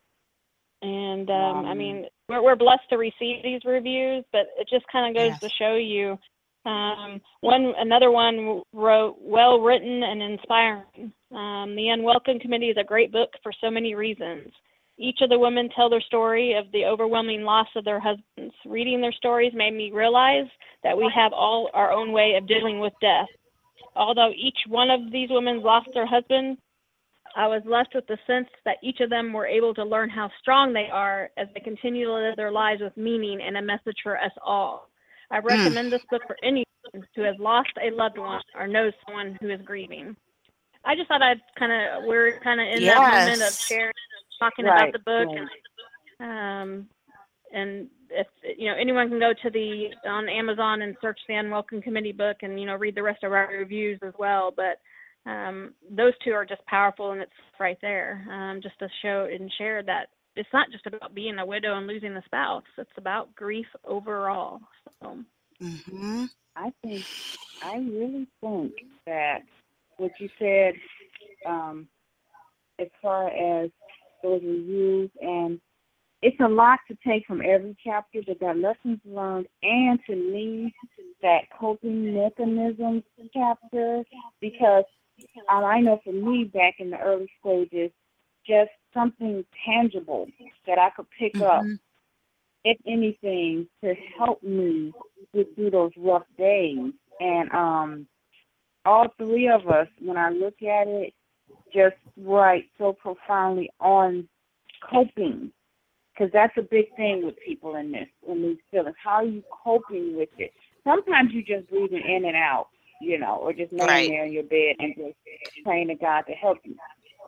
And, um, wow. I mean, we're, we're blessed to receive these reviews, but it just kind of goes yes. to show you. Um, one, another one wrote, well-written and inspiring. Um, The Unwelcome Committee is a great book for so many reasons. Each of the women tell their story of the overwhelming loss of their husbands. Reading their stories made me realize that we have all our own way of dealing with death. Although each one of these women lost their husband, I was left with the sense that each of them were able to learn how strong they are as they continue to live their lives with meaning and a message for us all. I recommend mm. this book for anyone who has lost a loved one or knows someone who is grieving. I just thought I'd kind of, we're kind of in yes. that moment of sharing, talking right. about the book. Right. And, um, and if, you know, anyone can go to the, on Amazon and search the Unwelcome Committee book and, you know, read the rest of our reviews as well. But Um, those two are just powerful, and it's right there, um, just to show and share that it's not just about being a widow and losing a spouse. It's about grief overall. So. Mm-hmm. I think, I really think that what you said, um, as far as those reviews, and it's a lot to take from every chapter, but that lessons learned, and to leave that coping mechanisms chapter, because Um, I know for me, back in the early stages, just something tangible that I could pick mm-hmm. up, if anything, to help me get through those rough days. And um, all three of us, when I look at it, just write so profoundly on coping, because that's a big thing with people in this, in these feelings. How are you coping with it? Sometimes you just breathing in and out, you know, or just laying right. there in your bed and just praying to God to help you.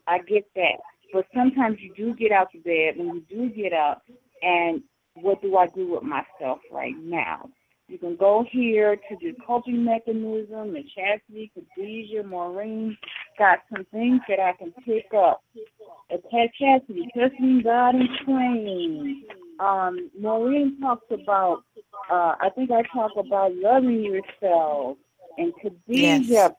I get that. But sometimes you do get out of bed, when you do get up, and what do I do with myself right now? You can go here to the coping mechanism, and Chasity, Khadija, Maureen got some things that I can pick up. Chasity, trusting God and praying. Um, Maureen talks about, uh, I think I talk about loving yourself. And Khadija yes.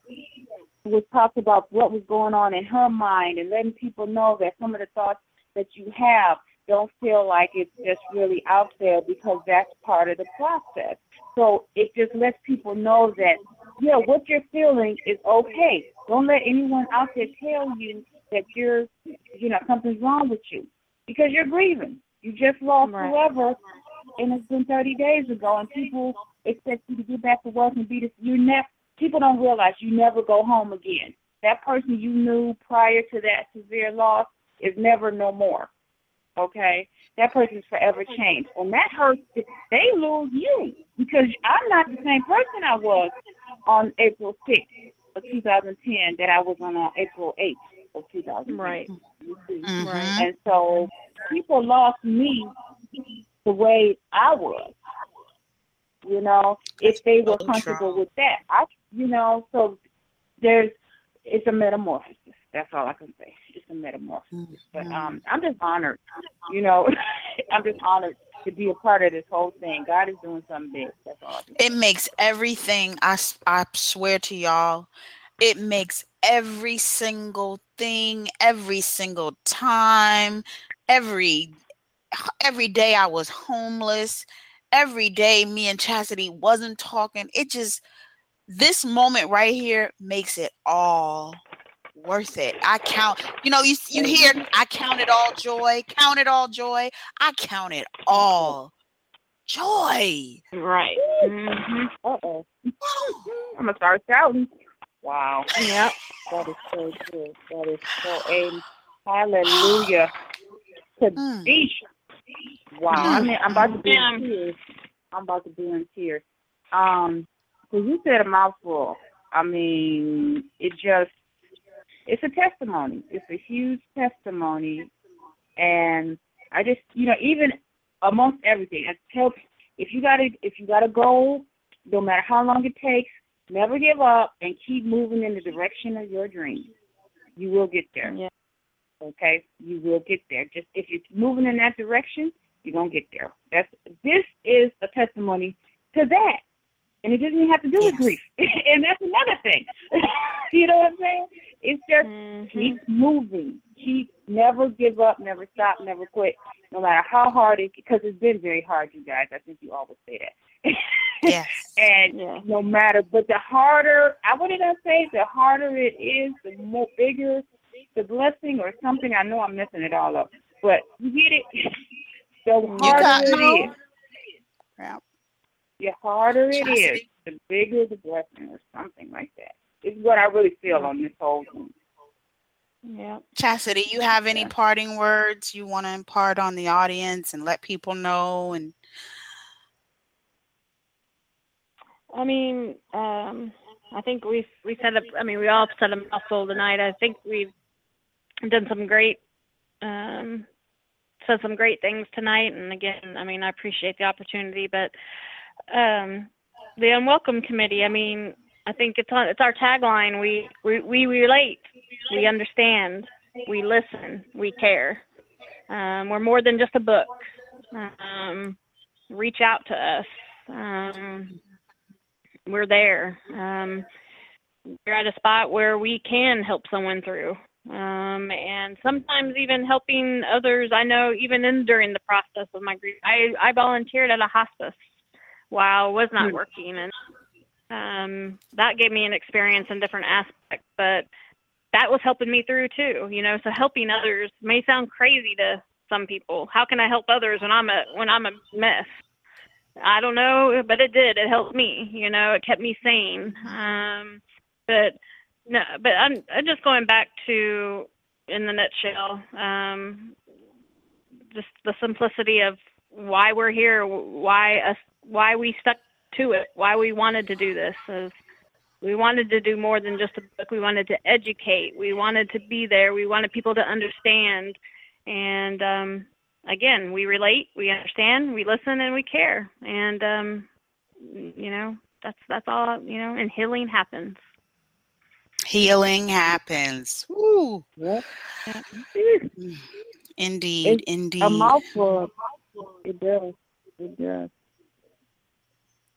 was talked about what was going on in her mind, and letting people know that some of the thoughts that you have don't feel like it's just really out there, because that's part of the process. So it just lets people know that, yeah, what you're feeling is okay. Don't let anyone out there tell you that you're, you know, something's wrong with you, because you're grieving. You just lost right. whoever, and it's been thirty days ago, and people expect you to get back to work and be this. You never. People don't realize you never go home again. That person you knew prior to that severe loss is never no more. Okay, that person's forever changed, and that hurts. They lose you, because I'm not the same person I was on April sixth of two thousand ten that I was on on April eighth of two thousand ten. Right. Mm-hmm. Right. And so people lost me the way I was. You know, if they were comfortable with that, I, you know, so there's, it's a metamorphosis. That's all I can say. It's a metamorphosis. Mm-hmm. But um, I'm just honored, you know, I'm just honored to be a part of this whole thing. God is doing something big. That's all I can say. It makes everything, I, I swear to y'all, it makes every single thing, every single time, every, every day I was homeless. Every day me and Chasity wasn't talking. It just, this moment right here makes it all worth it. I count, you know, you you hear, I count it all joy, count it all joy. I count it all joy. Right. Mm-hmm. Uh-oh. I'm going to start shouting. Wow. Yep. That is so good. That is so, amen. Hallelujah. Khadija. Mm. Wow. Mm. I mean, I'm about to be in tears. I'm about to be in tears. Um, because you said a mouthful. I mean, it just, it's a testimony. It's a huge testimony. And I just, you know, even amongst everything, I tell people, if you got a, if you got a goal, no matter how long it takes, never give up and keep moving in the direction of your dream. You will get there. Yeah. Okay? You will get there. Just if you're moving in that direction, you're going to get there. That's, this is a testimony to that. And it doesn't even have to do yes. with grief. And that's another thing. You know what I'm saying? It's just mm-hmm. keep moving. Keep, never give up, never stop, never quit, no matter how hard it, because it's been very hard, you guys. I think you always say that. Yes. And yes. no matter, but the harder, I wouldn't say the harder it is, the more bigger the blessing or something. I know I'm messing it all up, but you get it. The harder it home. Is. Yeah. The harder it is, the bigger the blessing or something like that. It's what I really feel on this whole thing. Yeah. Chasity, you have any yeah. parting words you want to impart on the audience and let people know? And I mean, um, I think we've, we said, a, I mean, we all said a mouthful tonight. I think we've done some great, um, said some great things tonight. And again, I mean, I appreciate the opportunity, but um, the Unwelcome Committee, I mean, I think it's on, it's our tagline. We, we, we relate, we understand, we listen, we care. Um, we're more than just a book. Um, reach out to us. Um, We're there. Um, we're at a spot where we can help someone through. Um, and sometimes even helping others. I know even in during the process of my grief, I, I volunteered at a hospice while I was not working. And um, that gave me an experience in different aspects, but that was helping me through too, you know, so helping others may sound crazy to some people. How can I help others when I'm a, when I'm a mess? I don't know, but it did. It helped me, you know, it kept me sane. Um, but no, but I'm, I'm just going back to, in the nutshell, um, just the simplicity of why we're here, why us, why we stuck to it, why we wanted to do this. Is we wanted to do more than just a book. We wanted to educate. We wanted to be there. We wanted people to understand. And, um, again, we relate, we understand, we listen, and we care. And, um, you know, that's that's all, you know, and healing happens. Healing happens. Woo. Yep. Indeed, it's indeed. A mouthful. It does. It does.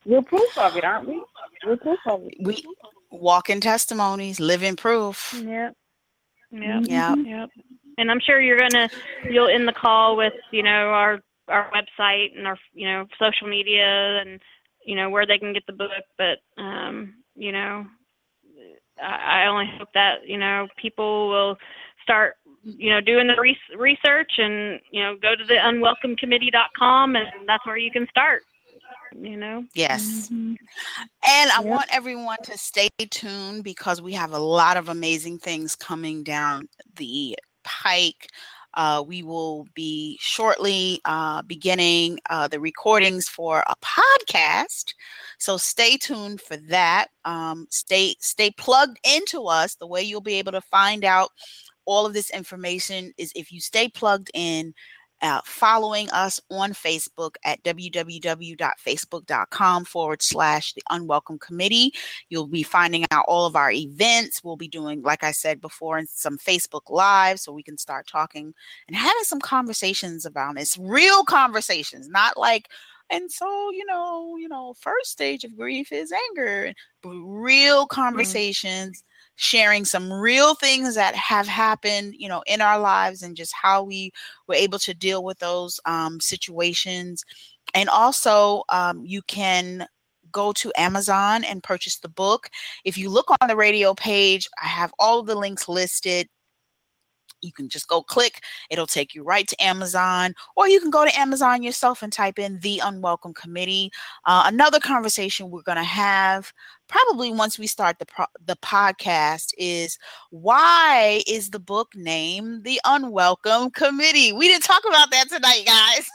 We're proof of it, aren't we? We're proof of it. We walk in testimonies, live in proof. Yep. Yep. Yep. Yep. And I'm sure you're gonna, you'll end the call with, you know, our, our website and our, you know, social media and, you know, where they can get the book. But, um, you know, I, I only hope that, you know, people will start, you know, doing the re- research and, you know, go to the unwelcome committee dot com and that's where you can start. You know? Yes. Mm-hmm. And I yep. want everyone to stay tuned because we have a lot of amazing things coming down the pike. Uh, we will be shortly uh, beginning uh, the recordings for a podcast. So stay tuned for that. Um, stay stay plugged into us. The way you'll be able to find out all of this information is if you stay plugged in, Uh, following us on Facebook at www.facebook.com forward slash the Unwelcome Committee. You'll be finding out all of our events. We'll be doing, like I said before, in some Facebook Live so we can start talking and having some conversations about this. Real conversations, not like, and so, you know, you know, first stage of grief is anger. But real conversations. Mm-hmm. Sharing some real things that have happened, you know, in our lives and just how we were able to deal with those um, situations. And also um, you can go to Amazon and purchase the book. If you look on the radio page, I have all of the links listed. You can just go click. It'll take you right to Amazon, or you can go to Amazon yourself and type in The Unwelcome Committee. Uh, another conversation we're going to have probably once we start the pro- the podcast is, why is the book named The Unwelcome Committee? We didn't talk about that tonight, guys.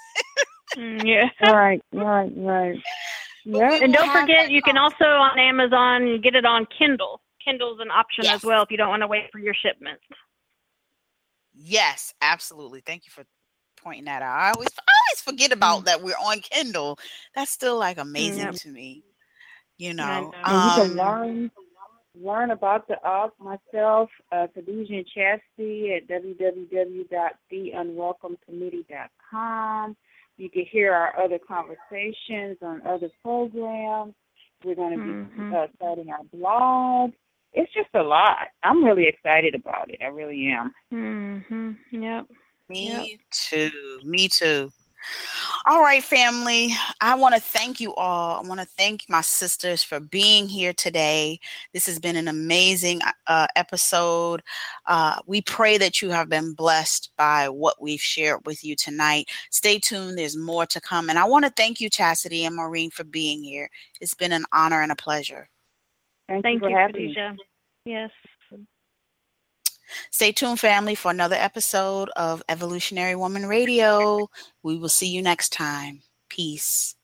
Yeah. Right, right, right. Yeah. And don't forget, you can also on Amazon get it on Kindle. Kindle's an option yes. as well if you don't want to wait for your shipment. Yes, absolutely. Thank you for pointing that out. I always, I always forget about that we're on Kindle. That's still like amazing yeah. to me. You know, know. Um, you can learn learn about the author myself, uh, Khadija and Chasity at w w w dot the unwelcome committee dot com. You can hear our other conversations on other programs. We're going to be mm-hmm. uh, starting our blog. It's just a lot. I'm really excited about it. I really am. Mm-hmm. Yep. Me yep. too. Me too. All right, family. I want to thank you all. I want to thank my sisters for being here today. This has been an amazing uh, episode. Uh, we pray that you have been blessed by what we've shared with you tonight. Stay tuned. There's more to come. And I want to thank you, Chasity and Maureen, for being here. It's been an honor and a pleasure. Thank, thank you, Khadija. Yes. Stay tuned, family, for another episode of Evolutionary Woman Radio. We will see you next time. Peace.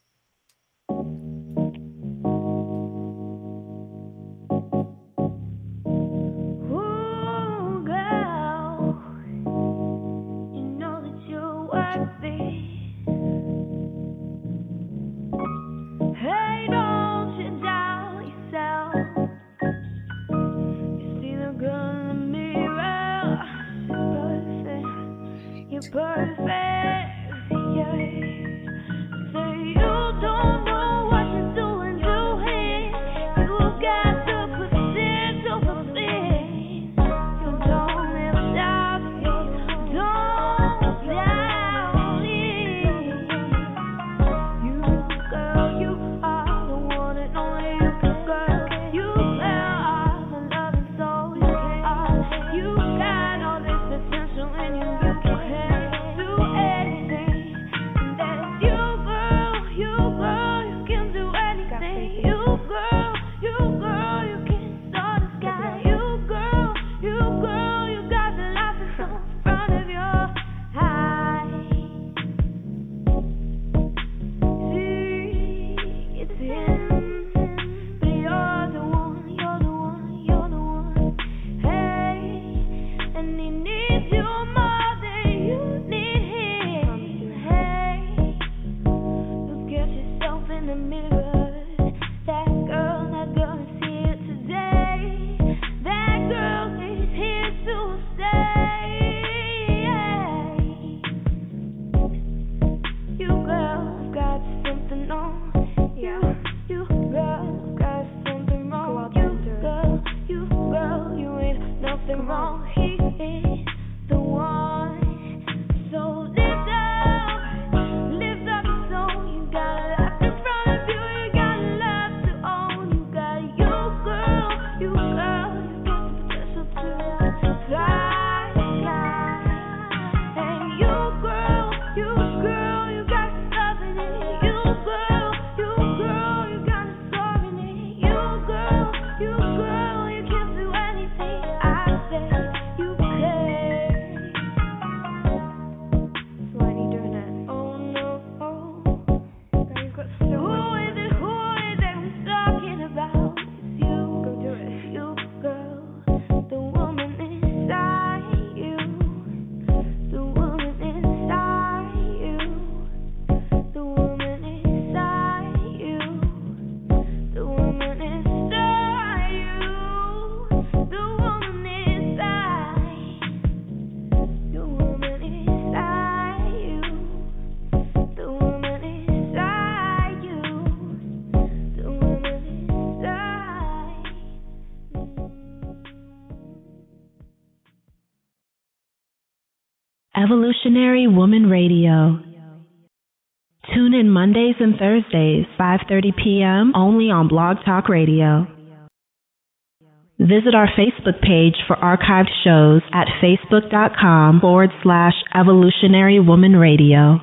Evolutionary Woman Radio. Tune in Mondays and Thursdays, five thirty p.m. only on Blog Talk Radio. Visit our Facebook page for archived shows at facebook dot com forward slash Evolutionary Woman Radio.